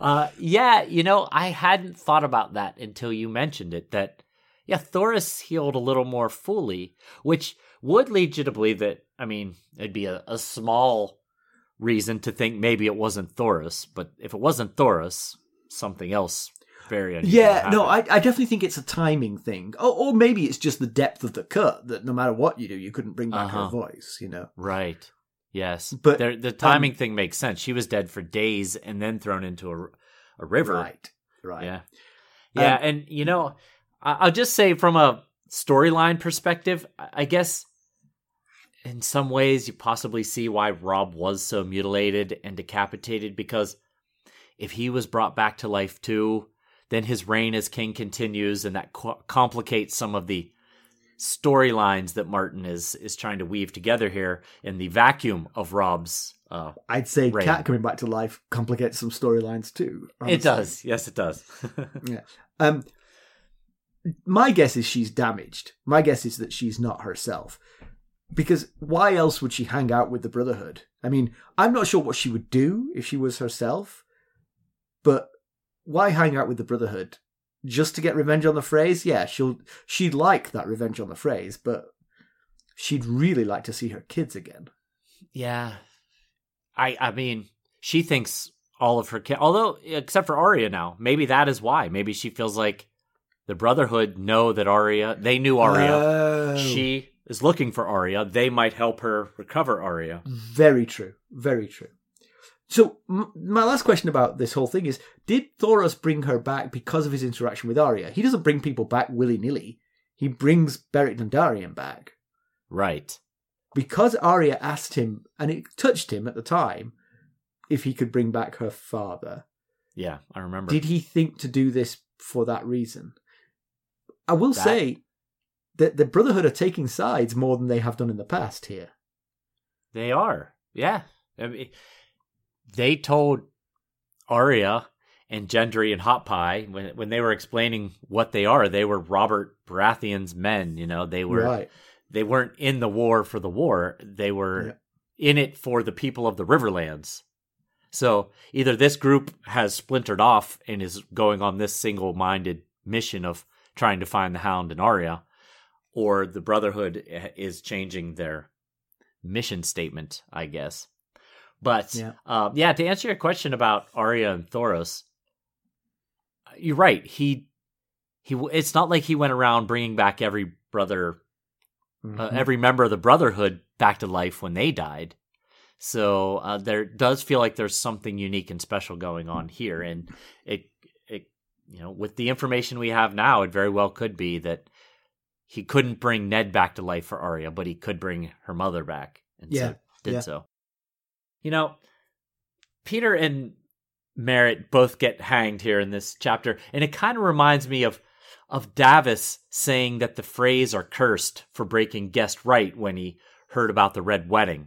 Uh, yeah, you know, I hadn't thought about that until you mentioned it, that, yeah, Thoros healed a little more fully, which would lead you to believe that, I mean, it'd be a, a small reason to think maybe it wasn't Thoros, but if it wasn't Thoros, something else very unusual. Yeah, no, I, I definitely think it's a timing thing. Or, or maybe it's just the depth of the cut, that no matter what you do, you couldn't bring back uh-huh. her voice, you know? Right, yes. But the, the timing um, thing makes sense. She was dead for days and then thrown into a, a river. Right, right. Yeah, yeah, um, and, you know, I'll just say from a storyline perspective, I guess in some ways you possibly see why Robb was so mutilated and decapitated, because if he was brought back to life too, then his reign as king continues, and that co- complicates some of the storylines that Martin is is trying to weave together here in the vacuum of Robb's uh, I'd say reign. Cat coming back to life complicates some storylines too. Honestly. It does. Yes, it does. Yeah. Um, my guess is she's damaged. My guess is that she's not herself. Because why else would she hang out with the Brotherhood? I mean, I'm not sure what she would do if she was herself, but why hang out with the Brotherhood? Just to get revenge on the Freys? Yeah, she'll, she'd like that revenge on the Freys, but she'd really like to see her kids again. Yeah. I I mean, she thinks all of her kids, although, except for Arya now, maybe that is why. Maybe she feels like the Brotherhood know that Arya, they knew Arya. Oh. She is looking for Arya. They might help her recover Arya. Very true. Very true. So m- my last question about this whole thing is, did Thoros bring her back because of his interaction with Arya? He doesn't bring people back willy-nilly. He brings Beric Dondarrion back. Right. Because Arya asked him, and it touched him at the time, if he could bring back her father. Yeah, I remember. Did he think to do this for that reason? I will that. say that the Brotherhood are taking sides more than they have done in the past here. They are, yeah. I mean, they told Arya and Gendry and Hot Pie, when when they were explaining what they are, they were Robert Baratheon's men. You know, they were right. They weren't in the war for the war. They were yeah. in it for the people of the Riverlands. So either this group has splintered off and is going on this single-minded mission of trying to find the Hound and Arya, or the Brotherhood is changing their mission statement, I guess. But yeah, uh, yeah to answer your question about Arya and Thoros, you're right. He he. It's not like he went around bringing back every brother, mm-hmm. uh, every member of the Brotherhood back to life when they died. So uh, there does feel like there's something unique and special going on here, and it, it, you know, with the information we have now, it very well could be that he couldn't bring Ned back to life for Arya, but he could bring her mother back, and yeah, so did yeah. so. You know, Petyr and Merrett both get hanged here in this chapter, and it kind of reminds me of of Davos saying that the Freys are cursed for breaking guest right when he heard about the Red Wedding.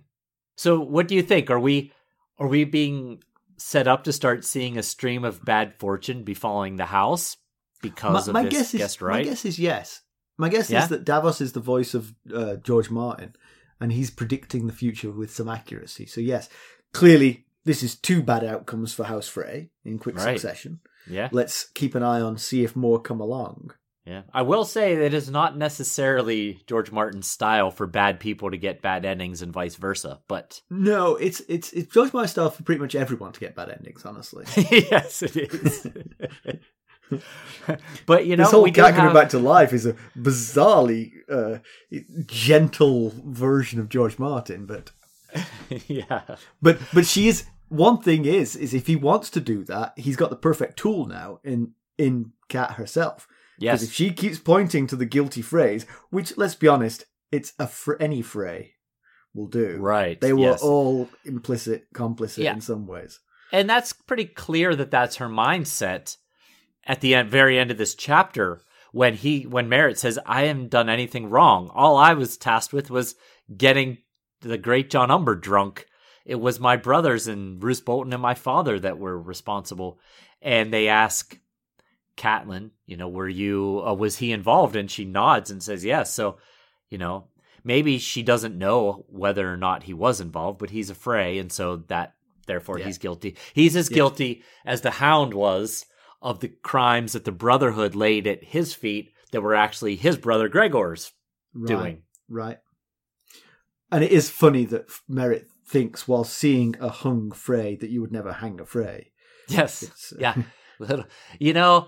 So what do you think? Are we are we being set up to start seeing a stream of bad fortune befalling the house because my, of my this guess is, guest right? My guess is yes. My guess yeah? is that Davos is the voice of uh, George Martin, and he's predicting the future with some accuracy. So yes, clearly this is two bad outcomes for House Frey in quick right. succession. Yeah. Let's keep an eye on, see if more come along. Yeah, I will say that it is not necessarily George Martin's style for bad people to get bad endings and vice versa, but... No, it's it's it's George Martin's style for pretty much everyone to get bad endings, honestly. Yes, it is. But, you know, this whole we cat coming have... back to life is a bizarrely uh, gentle version of George Martin, but... yeah. But but she is... One thing is, is if he wants to do that, he's got the perfect tool now in in Cat herself. Because yes. if she keeps pointing to the guilty phrase, which, let's be honest, it's a fr- any fray will do. Right. They were yes. all implicit, complicit yeah. in some ways. And that's pretty clear that that's her mindset at the end, very end of this chapter when he, when Merrett says, I haven't done anything wrong. All I was tasked with was getting the Greatjon Umber drunk. It was my brothers and Roose Bolton and my father that were responsible. And they ask... Catelyn, you know, were you, uh, was he involved? And she nods and says yes. So, you know, maybe she doesn't know whether or not he was involved, but he's a Frey, and so that, therefore, yeah. he's guilty. He's as yeah. guilty as the Hound was of the crimes that the Brotherhood laid at his feet that were actually his brother Gregor's right, doing. Right. And it is funny that Merrett thinks while seeing a hung Frey that you would never hang a Frey. Yes. It's, uh... Yeah. You know...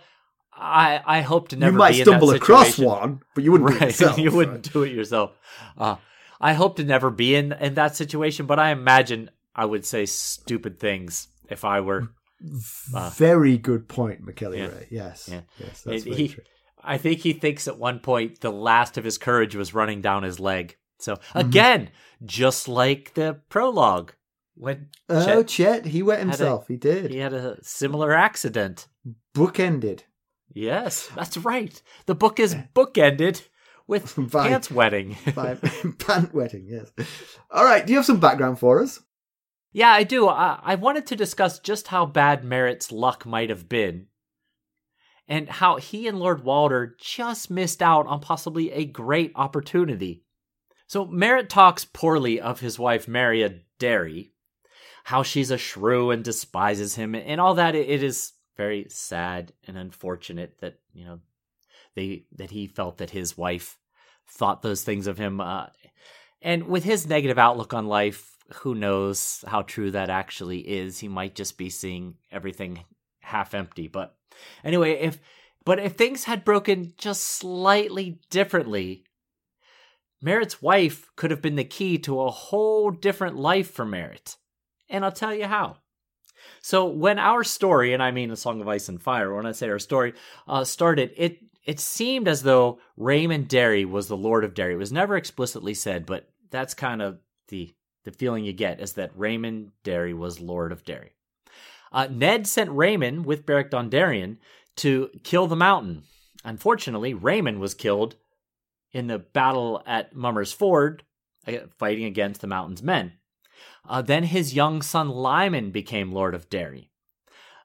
I, I hope to never be in that situation. You might stumble across one, but you wouldn't right. do it yourself. You wouldn't right. do it yourself. Uh, I hope to never be in, in that situation, but I imagine I would say stupid things if I were... Uh, very good point, McKelly yeah. Ray. Yes. Yeah. yes that's he, true. I think he thinks at one point the last of his courage was running down his leg. So, again, mm-hmm. just like the prologue. When Chet oh, Chet, he went himself. A, he did. He had a similar accident. Bookended. Yes, that's right. The book is bookended with by, Pants Wedding. by, pant Wedding, yes. All right, do you have some background for us? Yeah, I do. I, I wanted to discuss just how bad Merritt's luck might have been and how he and Lord Walder just missed out on possibly a great opportunity. So Merrett talks poorly of his wife, Mariya Darry, how she's a shrew and despises him and all that. It, it is... very sad and unfortunate that, you know, they that he felt that his wife thought those things of him. Uh, and with his negative outlook on life, who knows how true that actually is. He might just be seeing everything half empty. But anyway, if but if things had broken just slightly differently, Merritt's wife could have been the key to a whole different life for Merrett. And I'll tell you how. So when our story, and I mean A Song of Ice and Fire, when I say our story, uh, started, it it seemed as though Raymun Darry was the Lord of Derry. It was never explicitly said, but that's kind of the, the feeling you get, is that Raymun Darry was Lord of Derry. Uh, Ned sent Raymun with Beric Dondarrion to kill the Mountain. Unfortunately, Raymun was killed in the battle at Mummer's Ford, fighting against the Mountain's men. Uh, then his young son Lyman became Lord of Derry.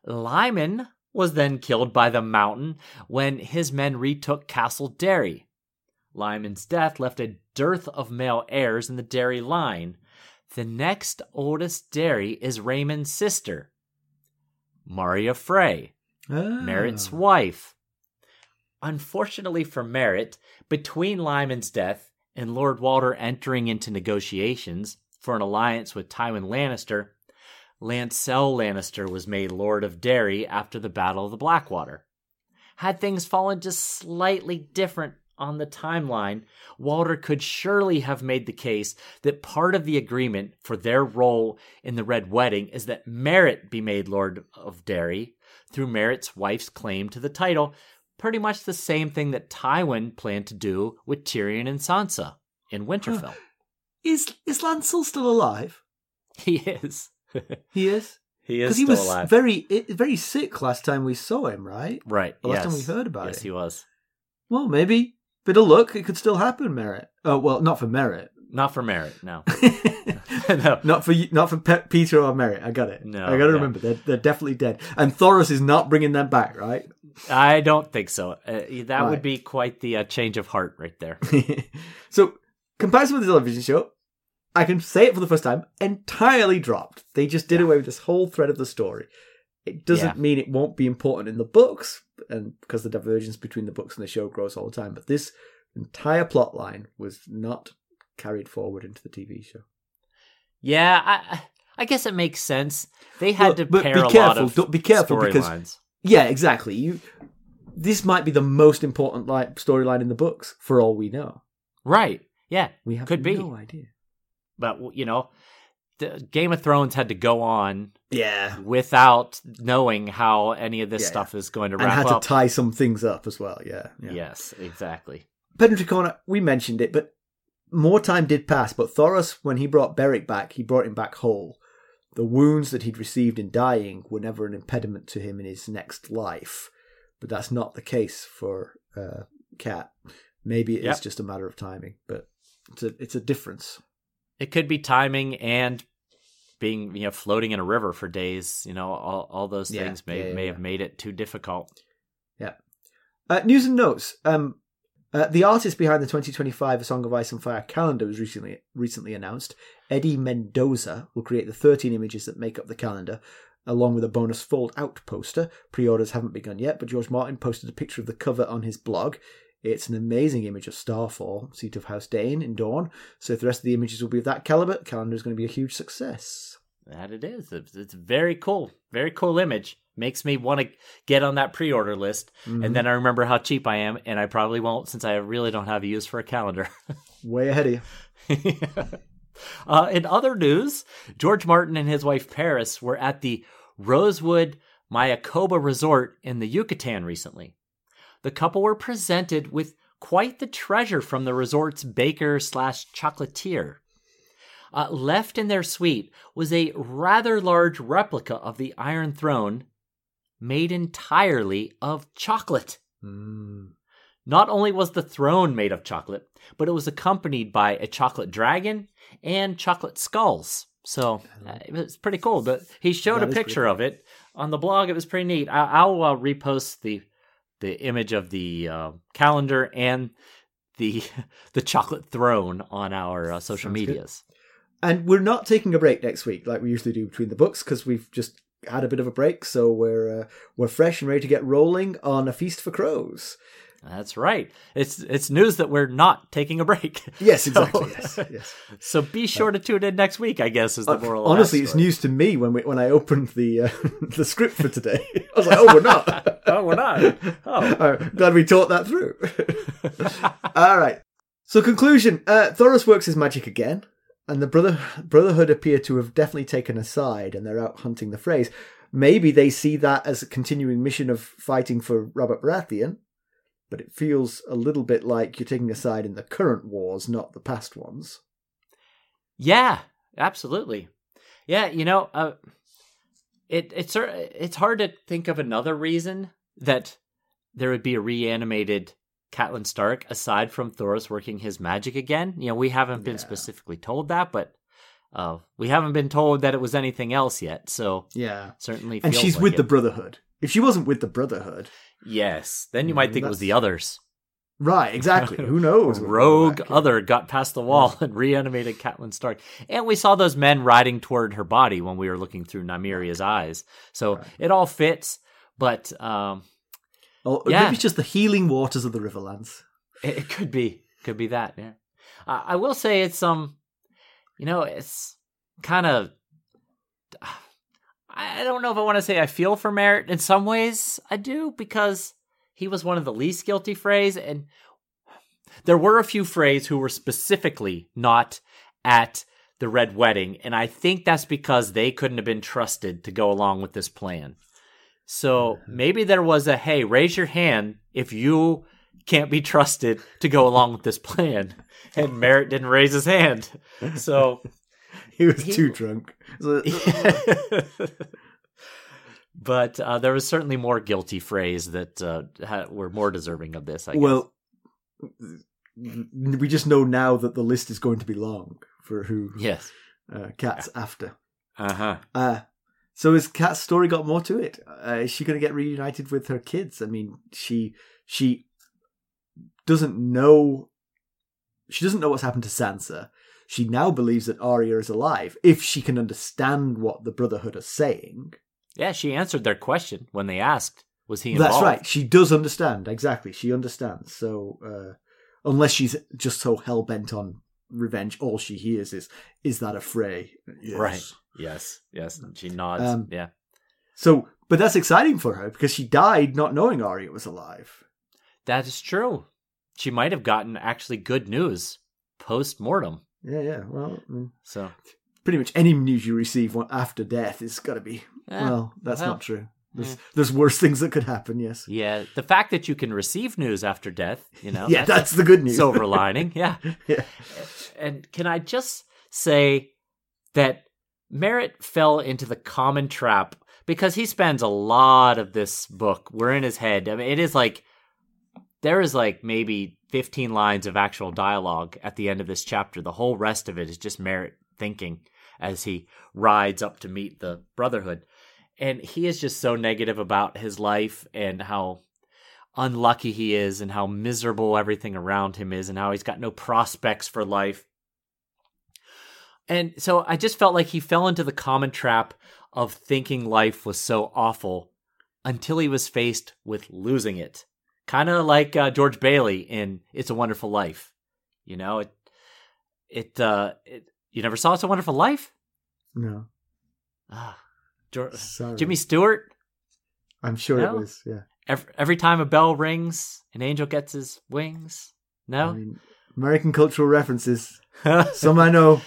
Lyman was then killed by the Mountain when his men retook Castle Derry. Lyman's death left a dearth of male heirs in the Derry line. The next oldest Darry is Raymond's sister, Mariya Frey, oh. Merritt's wife. Unfortunately for Merrett, between Lyman's death and Lord Walder entering into negotiations for an alliance with Tywin Lannister, Lancel Lannister was made Lord of Derry after the Battle of the Blackwater. Had things fallen just slightly different on the timeline, Walder could surely have made the case that part of the agreement for their role in the Red Wedding is that Merrett be made Lord of Derry through Merritt's wife's claim to the title, pretty much the same thing that Tywin planned to do with Tyrion and Sansa in Winterfell. Uh, is is Lancel still alive? He is. He is? He is still alive. Because he was very, very sick last time we saw him, right? Right, the yes. Last time we heard about it. Yes, him. He was. Well, maybe. Bit of luck, it could still happen, Merrett. Oh, well, not for Merrett. Not for Merrett, no. no. Not for not for Pe- Peter or Merrett, I got it. No, I got to no. remember, they're, they're definitely dead. And Thoros is not bringing them back, right? I don't think so. Uh, that right. would be quite the uh, change of heart right there. So, comparison with the television show, I can say it for the first time, entirely dropped. They just did yeah. away with this whole thread of the story. It doesn't yeah. mean it won't be important in the books, and because the divergence between the books and the show grows all the time, but this entire plot line was not carried forward into the T V show. Yeah, I, I guess it makes sense. They had Look, to but pair be a careful, lot of don't, be careful because lines. Yeah, exactly. You, this might be the most important like storyline in the books, for all we know. Right? Yeah, we have could no be. idea. But you know, the Game of Thrones had to go on. Yeah. Without knowing how any of this yeah, stuff yeah. is going to wrap up. And had up. to tie some things up as well, yeah. yeah. Yes, exactly. Pedantry Corner, we mentioned it, but more time did pass. But Thoros, when he brought Beric back, he brought him back whole. The wounds that he'd received in dying were never an impediment to him in his next life. But that's not the case for uh, Cat. Maybe it's yep. just a matter of timing, but it's a, it's a difference. It could be timing and... being, you know, floating in a river for days, you know, all, all those yeah, things may yeah, yeah, may yeah. have made it too difficult. Yeah. Uh, news and notes. Um, uh, the artist behind the twenty twenty-five A Song of Ice and Fire calendar was recently recently announced. Eddie Mendoza will create the thirteen images that make up the calendar, along with a bonus fold-out poster. Pre-orders haven't begun yet, but George Martin posted a picture of the cover on his blog. It's an amazing image of Starfall, seat of House Dane in Dawn. So if the rest of the images will be of that caliber, the calendar is going to be a huge success. That it is. It's very cool. Very cool image. Makes me want to get on that pre-order list. Mm-hmm. And then I remember how cheap I am, and I probably won't since I really don't have a use for a calendar. Way ahead of you. uh, in other news, George Martin and his wife Paris were at the Rosewood Mayakoba Resort in the Yucatan recently. The couple were presented with quite the treasure from the resort's baker slash chocolatier. Uh, left in their suite was a rather large replica of the Iron Throne made entirely of chocolate. Mm. Not only was the throne made of chocolate, but it was accompanied by a chocolate dragon and chocolate skulls. So uh, it was pretty cool. But he showed that a picture cool. of it on the blog. It was pretty neat. I- I'll uh, repost the... the image of the uh, calendar and the the chocolate throne on our uh, social Sounds medias. Good. And we're not taking a break next week like we usually do between the books because we've just had a bit of a break. So we're uh, we're fresh and ready to get rolling on A Feast for Crows. That's right. It's it's news that we're not taking a break. Yes, exactly. So, yes, yes. So be sure to tune in next week, I guess, is the moral of that story. Honestly, it's news to me when we, when I opened the uh, the script for today. I was like, oh, we're not. oh, we're not. Oh. oh, glad we talked that through. All right. So conclusion. Uh, Thoros works his magic again, and the brother Brotherhood appear to have definitely taken a side, and they're out hunting the Freys. Maybe they see that as a continuing mission of fighting for Robert Baratheon. But it feels a little bit like you're taking a side in the current wars, not the past ones. Yeah, absolutely. Yeah, you know, uh, it it's it's hard to think of another reason that there would be a reanimated Catelyn Stark aside from Thoros working his magic again. You know, we haven't been yeah. specifically told that, but uh, we haven't been told that it was anything else yet. So yeah, certainly. And feels she's like with it. the Brotherhood. If she wasn't with the Brotherhood. Yes, then you might think that's... it was the others. Right, exactly. Who knows? Rogue other got past the wall and reanimated Catelyn Stark. And we saw those men riding toward her body when we were looking through Nymeria's eyes. So right. It all fits, but... Um, or yeah. Maybe it's just the healing waters of the Riverlands. It, it could be. Could be that, yeah. Uh, I will say it's, um, you know, it's kind of... Uh, I don't know if I want to say I feel for Merrett. In some ways, I do, because... He was one of the least guilty Freys, and there were a few Freys who were specifically not at the Red Wedding, and I think that's because they couldn't have been trusted to go along with this plan. So maybe there was a, hey, raise your hand if you can't be trusted to go along with this plan, and Merrett didn't raise his hand. So he was he, too drunk. But uh, there was certainly more guilty Freys that uh, had, were more deserving of this, I guess. Well, we just know now that the list is going to be long for who yes. uh, Cat's yeah. after. Uh-huh. Uh, so has Cat's story got more to it? Uh, is she going to get reunited with her kids? I mean, she she doesn't know... She doesn't know what's happened to Sansa. She now believes that Arya is alive, if she can understand what the Brotherhood are saying... Yeah, she answered their question when they asked, was he involved? That's right. She does understand. Exactly. She understands. So uh, unless she's just so hell-bent on revenge, all she hears is, is that a Frey? Yes. Right. Yes. Yes. She nods. Um, yeah. So, but that's exciting for her because she died not knowing Arya was alive. That is true. She might have gotten actually good news post-mortem. Yeah, yeah. Well, so... Pretty much any news you receive after death is got to be, eh, well, that's well, not true. There's, eh. there's worse things that could happen, yes. Yeah, the fact that you can receive news after death, you know. yeah, that's, that's the good news. Silver lining, yeah. yeah. And can I just say that Merrett fell into the common trap because he spends a lot of this book. We're in his head. I mean, it is like, there is like maybe fifteen lines of actual dialogue at the end of this chapter. The whole rest of it is just Merrett thinking as he rides up to meet the Brotherhood. And he is just so negative about his life and how unlucky he is and how miserable everything around him is and how he's got no prospects for life. And so I just felt like he fell into the common trap of thinking life was so awful until he was faced with losing it. Kind of like uh, George Bailey in It's a Wonderful Life. You know, it... it, uh, it You never saw It's a Wonderful Life? No. Ah, George, Jimmy Stewart? I'm sure no? it was, yeah. Every, every time a bell rings, an angel gets his wings? No? I mean, American cultural references. Some I know.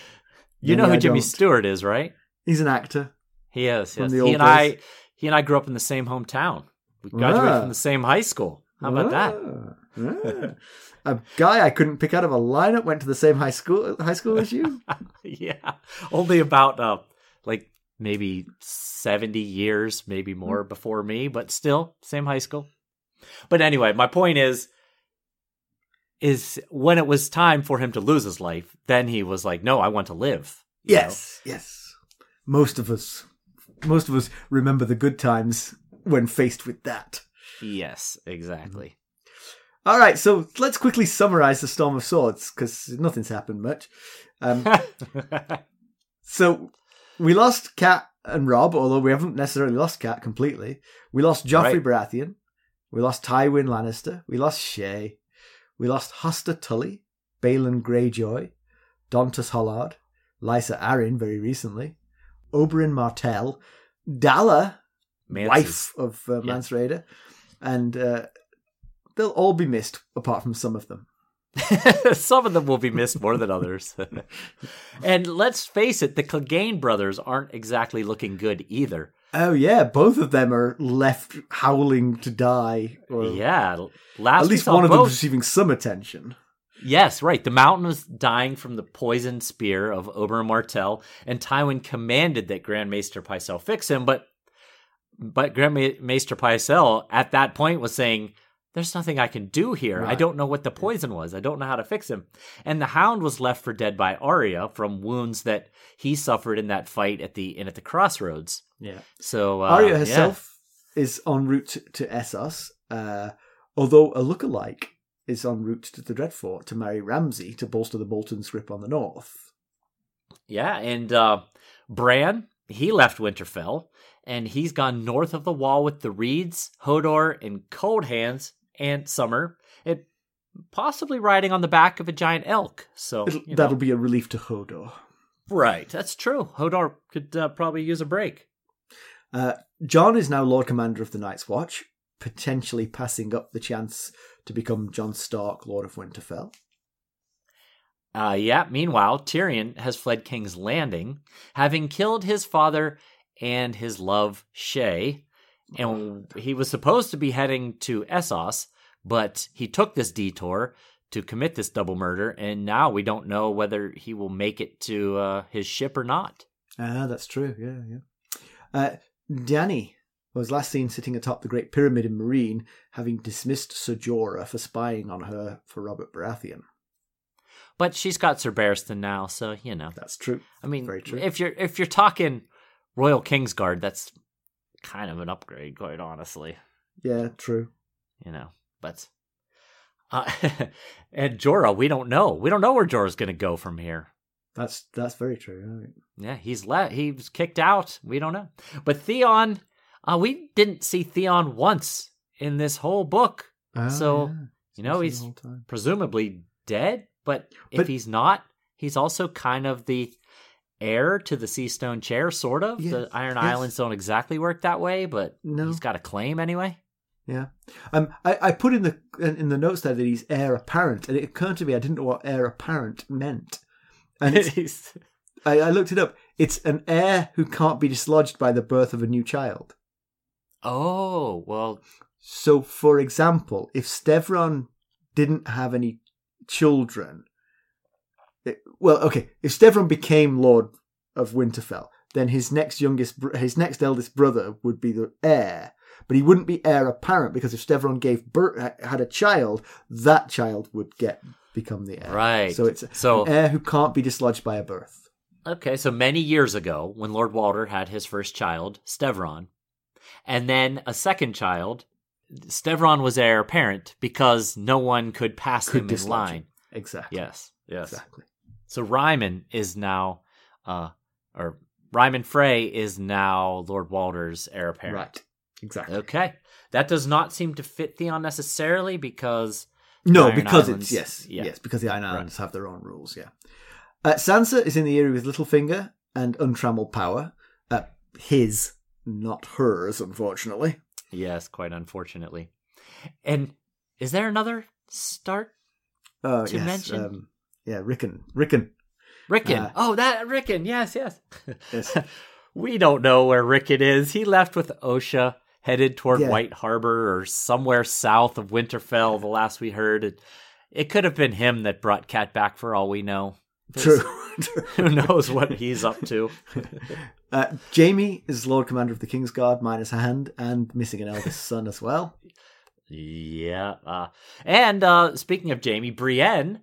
You know who I Jimmy don't. Stewart is, right? He's an actor. He is, yes. He and, I, he and I grew up in the same hometown. We graduated ah. from the same high school. How about ah. that? Ah. A guy I couldn't pick out of a lineup went to the same high school high school as you. yeah, only about uh, like maybe seventy years, maybe more mm. before me, but still same high school. But anyway, my point is, is when it was time for him to lose his life, then he was like, "No, I want to live." Yes, know? yes. Most of us, most of us remember the good times when faced with that. Yes, exactly. Mm. All right, so let's quickly summarize the Storm of Swords, because nothing's happened much. Um, so we lost Cat and Rob, although we haven't necessarily lost Cat completely. We lost Joffrey right. Baratheon. We lost Tywin Lannister. We lost Shay. We lost Hosta Tully, Balon Greyjoy, Dontas Hollard, Lysa Arryn very recently, Oberyn Martell, Dalla, Mance's. wife of uh, Mance yeah. Rayder, and... Uh, They'll all be missed, apart from some of them. Some of them will be missed more than others. And let's face it, the Clegane brothers aren't exactly looking good either. Oh, yeah. Both of them are left howling to die. Or yeah. Last at least one of both. them is receiving some attention. Yes, right. The Mountain was dying from the poisoned spear of Oberyn Martell, and Tywin commanded that Grand Maester Pycelle fix him, but, but Grand Maester Pycelle at that point was saying... There's nothing I can do here. Right. I don't know what the poison was. I don't know how to fix him. And the Hound was left for dead by Arya from wounds that he suffered in that fight at the Inn at the Crossroads. Yeah. So uh, Arya herself yeah. is en route to Essos, uh, although a lookalike is en route to the Dreadfort to marry Ramsay to bolster the Boltons' grip on the North. Yeah, and uh, Bran, he left Winterfell, and he's gone north of the Wall with the Reeds, Hodor, and Cold Hands, and Summer, and possibly riding on the back of a giant elk. So you that'll know. be a relief to Hodor. Right, that's true. Hodor could uh, probably use a break. Uh, Jon is now Lord Commander of the Night's Watch, potentially passing up the chance to become Jon Stark, Lord of Winterfell. Uh, yeah, meanwhile, Tyrion has fled King's Landing, having killed his father and his love, Shay. And he was supposed to be heading to Essos, but he took this detour to commit this double murder, and now we don't know whether he will make it to uh, his ship or not. Ah, uh, that's true, yeah, yeah. Uh, Dany was last seen sitting atop the Great Pyramid in Meereen, having dismissed Ser Jorah for spying on her for Robert Baratheon. But she's got Ser Barristan now, so you know that's true. I mean, Very true. if you're if you're talking Royal Kingsguard, that's kind of an upgrade, quite honestly. Yeah, true. You know, but uh, and Jorah, we don't know. We don't know where Jorah's going to go from here. That's that's very true. Right? Yeah, he's let he was kicked out. We don't know. But Theon, uh, we didn't see Theon once in this whole book. Oh, so yeah. you know he's presumably dead. But if but, he's not, he's also kind of the heir to the Seastone Chair, sort of. Yes, the Iron yes. Islands don't exactly work that way, but no. he's got a claim anyway. Yeah, um, I, I put in the in the notes there that he's heir apparent, and it occurred to me I didn't know what heir apparent meant. And it's, I, I looked it up. It's an heir who can't be dislodged by the birth of a new child. Oh well. So, for example, if Stevron didn't have any. children it, well okay if Stevron became Lord of Winterfell, then his next youngest his next eldest brother would be the heir, but he wouldn't be heir apparent, because if Stevron gave birth, had a child, that child would get become the heir. Right, so it's so, an heir who can't be dislodged by a birth. Okay, so many years ago, when Lord Walder had his first child, Stevron, and then a second child, Stevron was heir apparent because no one could pass could him in line. Him. Exactly. Yes. Yes. Exactly. So Ryman is now, uh, or Ryman Frey is now Lord Walder's heir apparent. Right. Exactly. Okay. That does not seem to fit Theon necessarily, because no, Iron because Islands, it's yes, yeah. yes, because the Iron Islands right. have their own rules. Yeah. Uh, Sansa is in the Eyrie with Littlefinger and untrammeled power. Uh, his, not hers, unfortunately. Yes, quite unfortunately. And is there another Stark oh, to yes. mention? Um, yeah, Rickon. Rickon. Rickon. Uh, oh, that Rickon. Yes, yes. yes. We don't know where Rickon is. He left with Osha, headed toward yeah. White Harbor or somewhere south of Winterfell, the last we heard. It, it could have been him that brought Kat back, for all we know. True. Who knows what he's up to? uh, Jaime is Lord Commander of the Kingsguard, minus a hand, and missing an eldest son as well. Yeah. Uh, and uh, speaking of Jaime, Brienne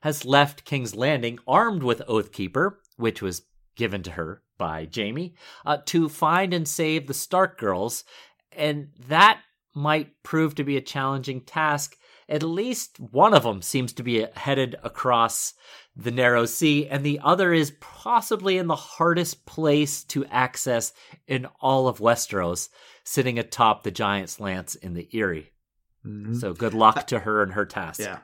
has left King's Landing armed with Oathkeeper, which was given to her by Jaime, uh, to find and save the Stark girls. And that might prove to be a challenging task. At least one of them seems to be headed across the Narrow Sea, and the other is possibly in the hardest place to access in all of Westeros, sitting atop the giant slants in the Eyrie. Mm-hmm. So good luck to her and her task. Yeah.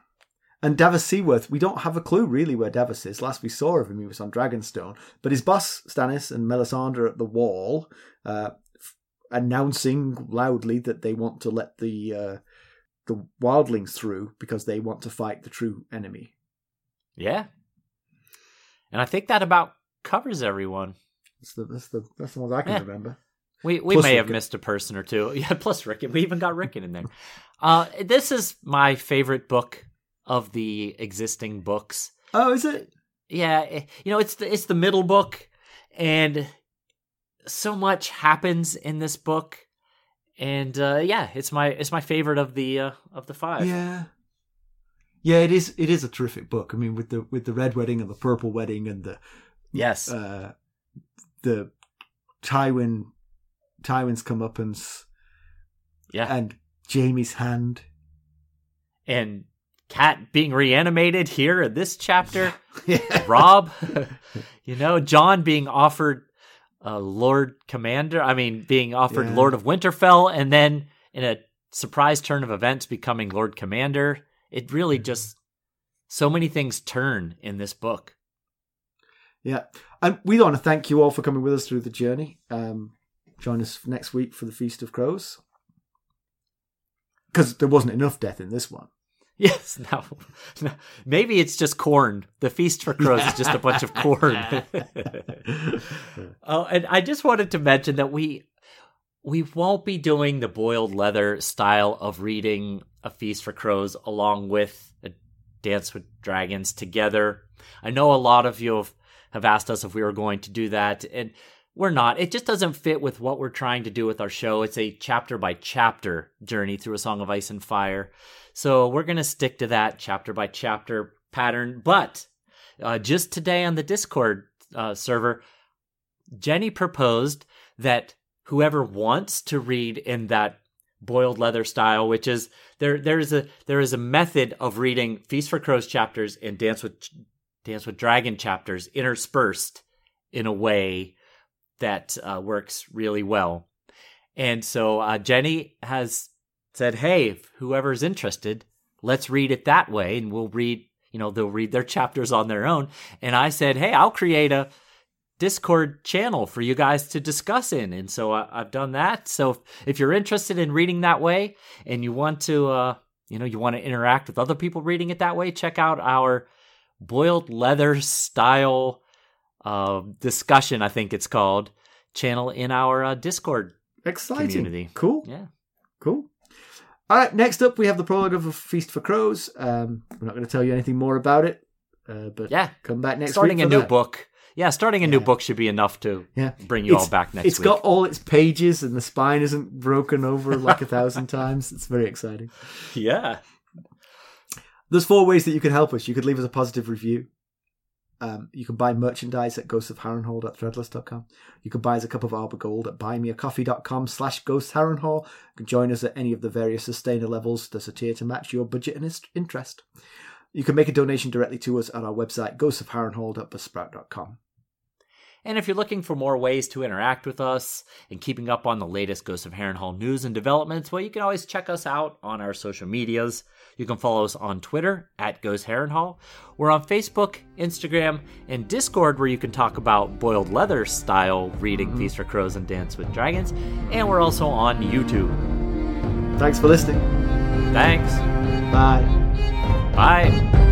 And Davos Seaworth, we don't have a clue really where Davos is. Last we saw of him, he was on Dragonstone. But his boss, Stannis, and Melisandre are at the Wall, uh, f- announcing loudly that they want to let the... Uh, the wildlings through because they want to fight the true enemy. Yeah. And I think that about covers everyone. That's the that's the, that's the ones I can yeah. remember. We we plus may Rickon. have missed a person or two. Yeah, plus Rickon. We even got Rickon in there. Uh, this is my favorite book of the existing books. Oh, is it? Yeah. You know, it's the, it's the middle book, and so much happens in this book. And uh, yeah, it's my it's my favorite of the uh, of the five. Yeah, yeah, it is it is a terrific book. I mean, with the with the red wedding and the purple wedding and the yes, uh, the Tywin Tywin's comeuppance, yeah, and Jaime's hand, and Cat being reanimated here in this chapter. Yeah. Rob, you know, Jon being offered uh, Lord Commander. I mean, being offered yeah. Lord of Winterfell, and then in a surprise turn of events, becoming Lord Commander. It really just so many things turn in this book. Yeah, and we want to thank you all for coming with us through the journey. Um, join us next week for the Feast of Crows, because there wasn't enough death in this one. Yes, no. no. Maybe it's just corn. The Feast for Crows is just a bunch of corn. Oh, and I just wanted to mention that we we won't be doing the boiled leather style of reading A Feast for Crows along with A Dance with Dragons together. I know a lot of you have, have asked us if we were going to do that, and we're not. It just doesn't fit with what we're trying to do with our show. It's a chapter by chapter journey through A Song of Ice and Fire. So we're going to stick to that chapter by chapter pattern. But uh, just today on the Discord uh, server, Jenny proposed that whoever wants to read in that boiled leather style, which is there, there is a there is a method of reading Feast for Crows chapters and Dance with Dance with Dragon chapters interspersed in a way that uh, works really well. And so uh, Jenny has said, hey, whoever's interested, let's read it that way. And we'll read, you know, they'll read their chapters on their own. And I said, hey, I'll create a Discord channel for you guys to discuss in. And so I, I've done that. So if you're interested in reading that way and you want to, uh, you know, you want to interact with other people reading it that way, check out our boiled leather style uh, discussion, I think it's called, channel in our uh, Discord Exciting. community. Cool. Yeah. Cool. All right, next up, we have the prologue of A Feast for Crows. Um, we're not going to tell you anything more about it, uh, but yeah. come back next starting week. Starting a new that. book. Yeah, starting a yeah. new book should be enough to yeah. bring you it's, all back next it's week. It's got all its pages, and the spine isn't broken over like a thousand times. It's very exciting. Yeah. There's four ways that you can help us. You could leave us a positive review. Um, you can buy merchandise at ghostsofharrenhal at threadless dot com. You can buy us a cup of Arbor Gold at buymeacoffee.com slash ghostsharrenhal. You can join us at any of the various sustainer levels. There's a tier to match your budget and interest. You can make a donation directly to us at our website, ghosts of harrenhal dot buzzsprout dot com. And if you're looking for more ways to interact with us and keeping up on the latest Ghosts of Harrenhal news and developments, well, you can always check us out on our social medias. You can follow us on Twitter at Ghost Harrenhal. We're on Facebook, Instagram, and Discord, where you can talk about boiled leather style reading Feast for Crows and Dance with Dragons. And we're also on YouTube. Thanks for listening. Thanks. Bye. Bye.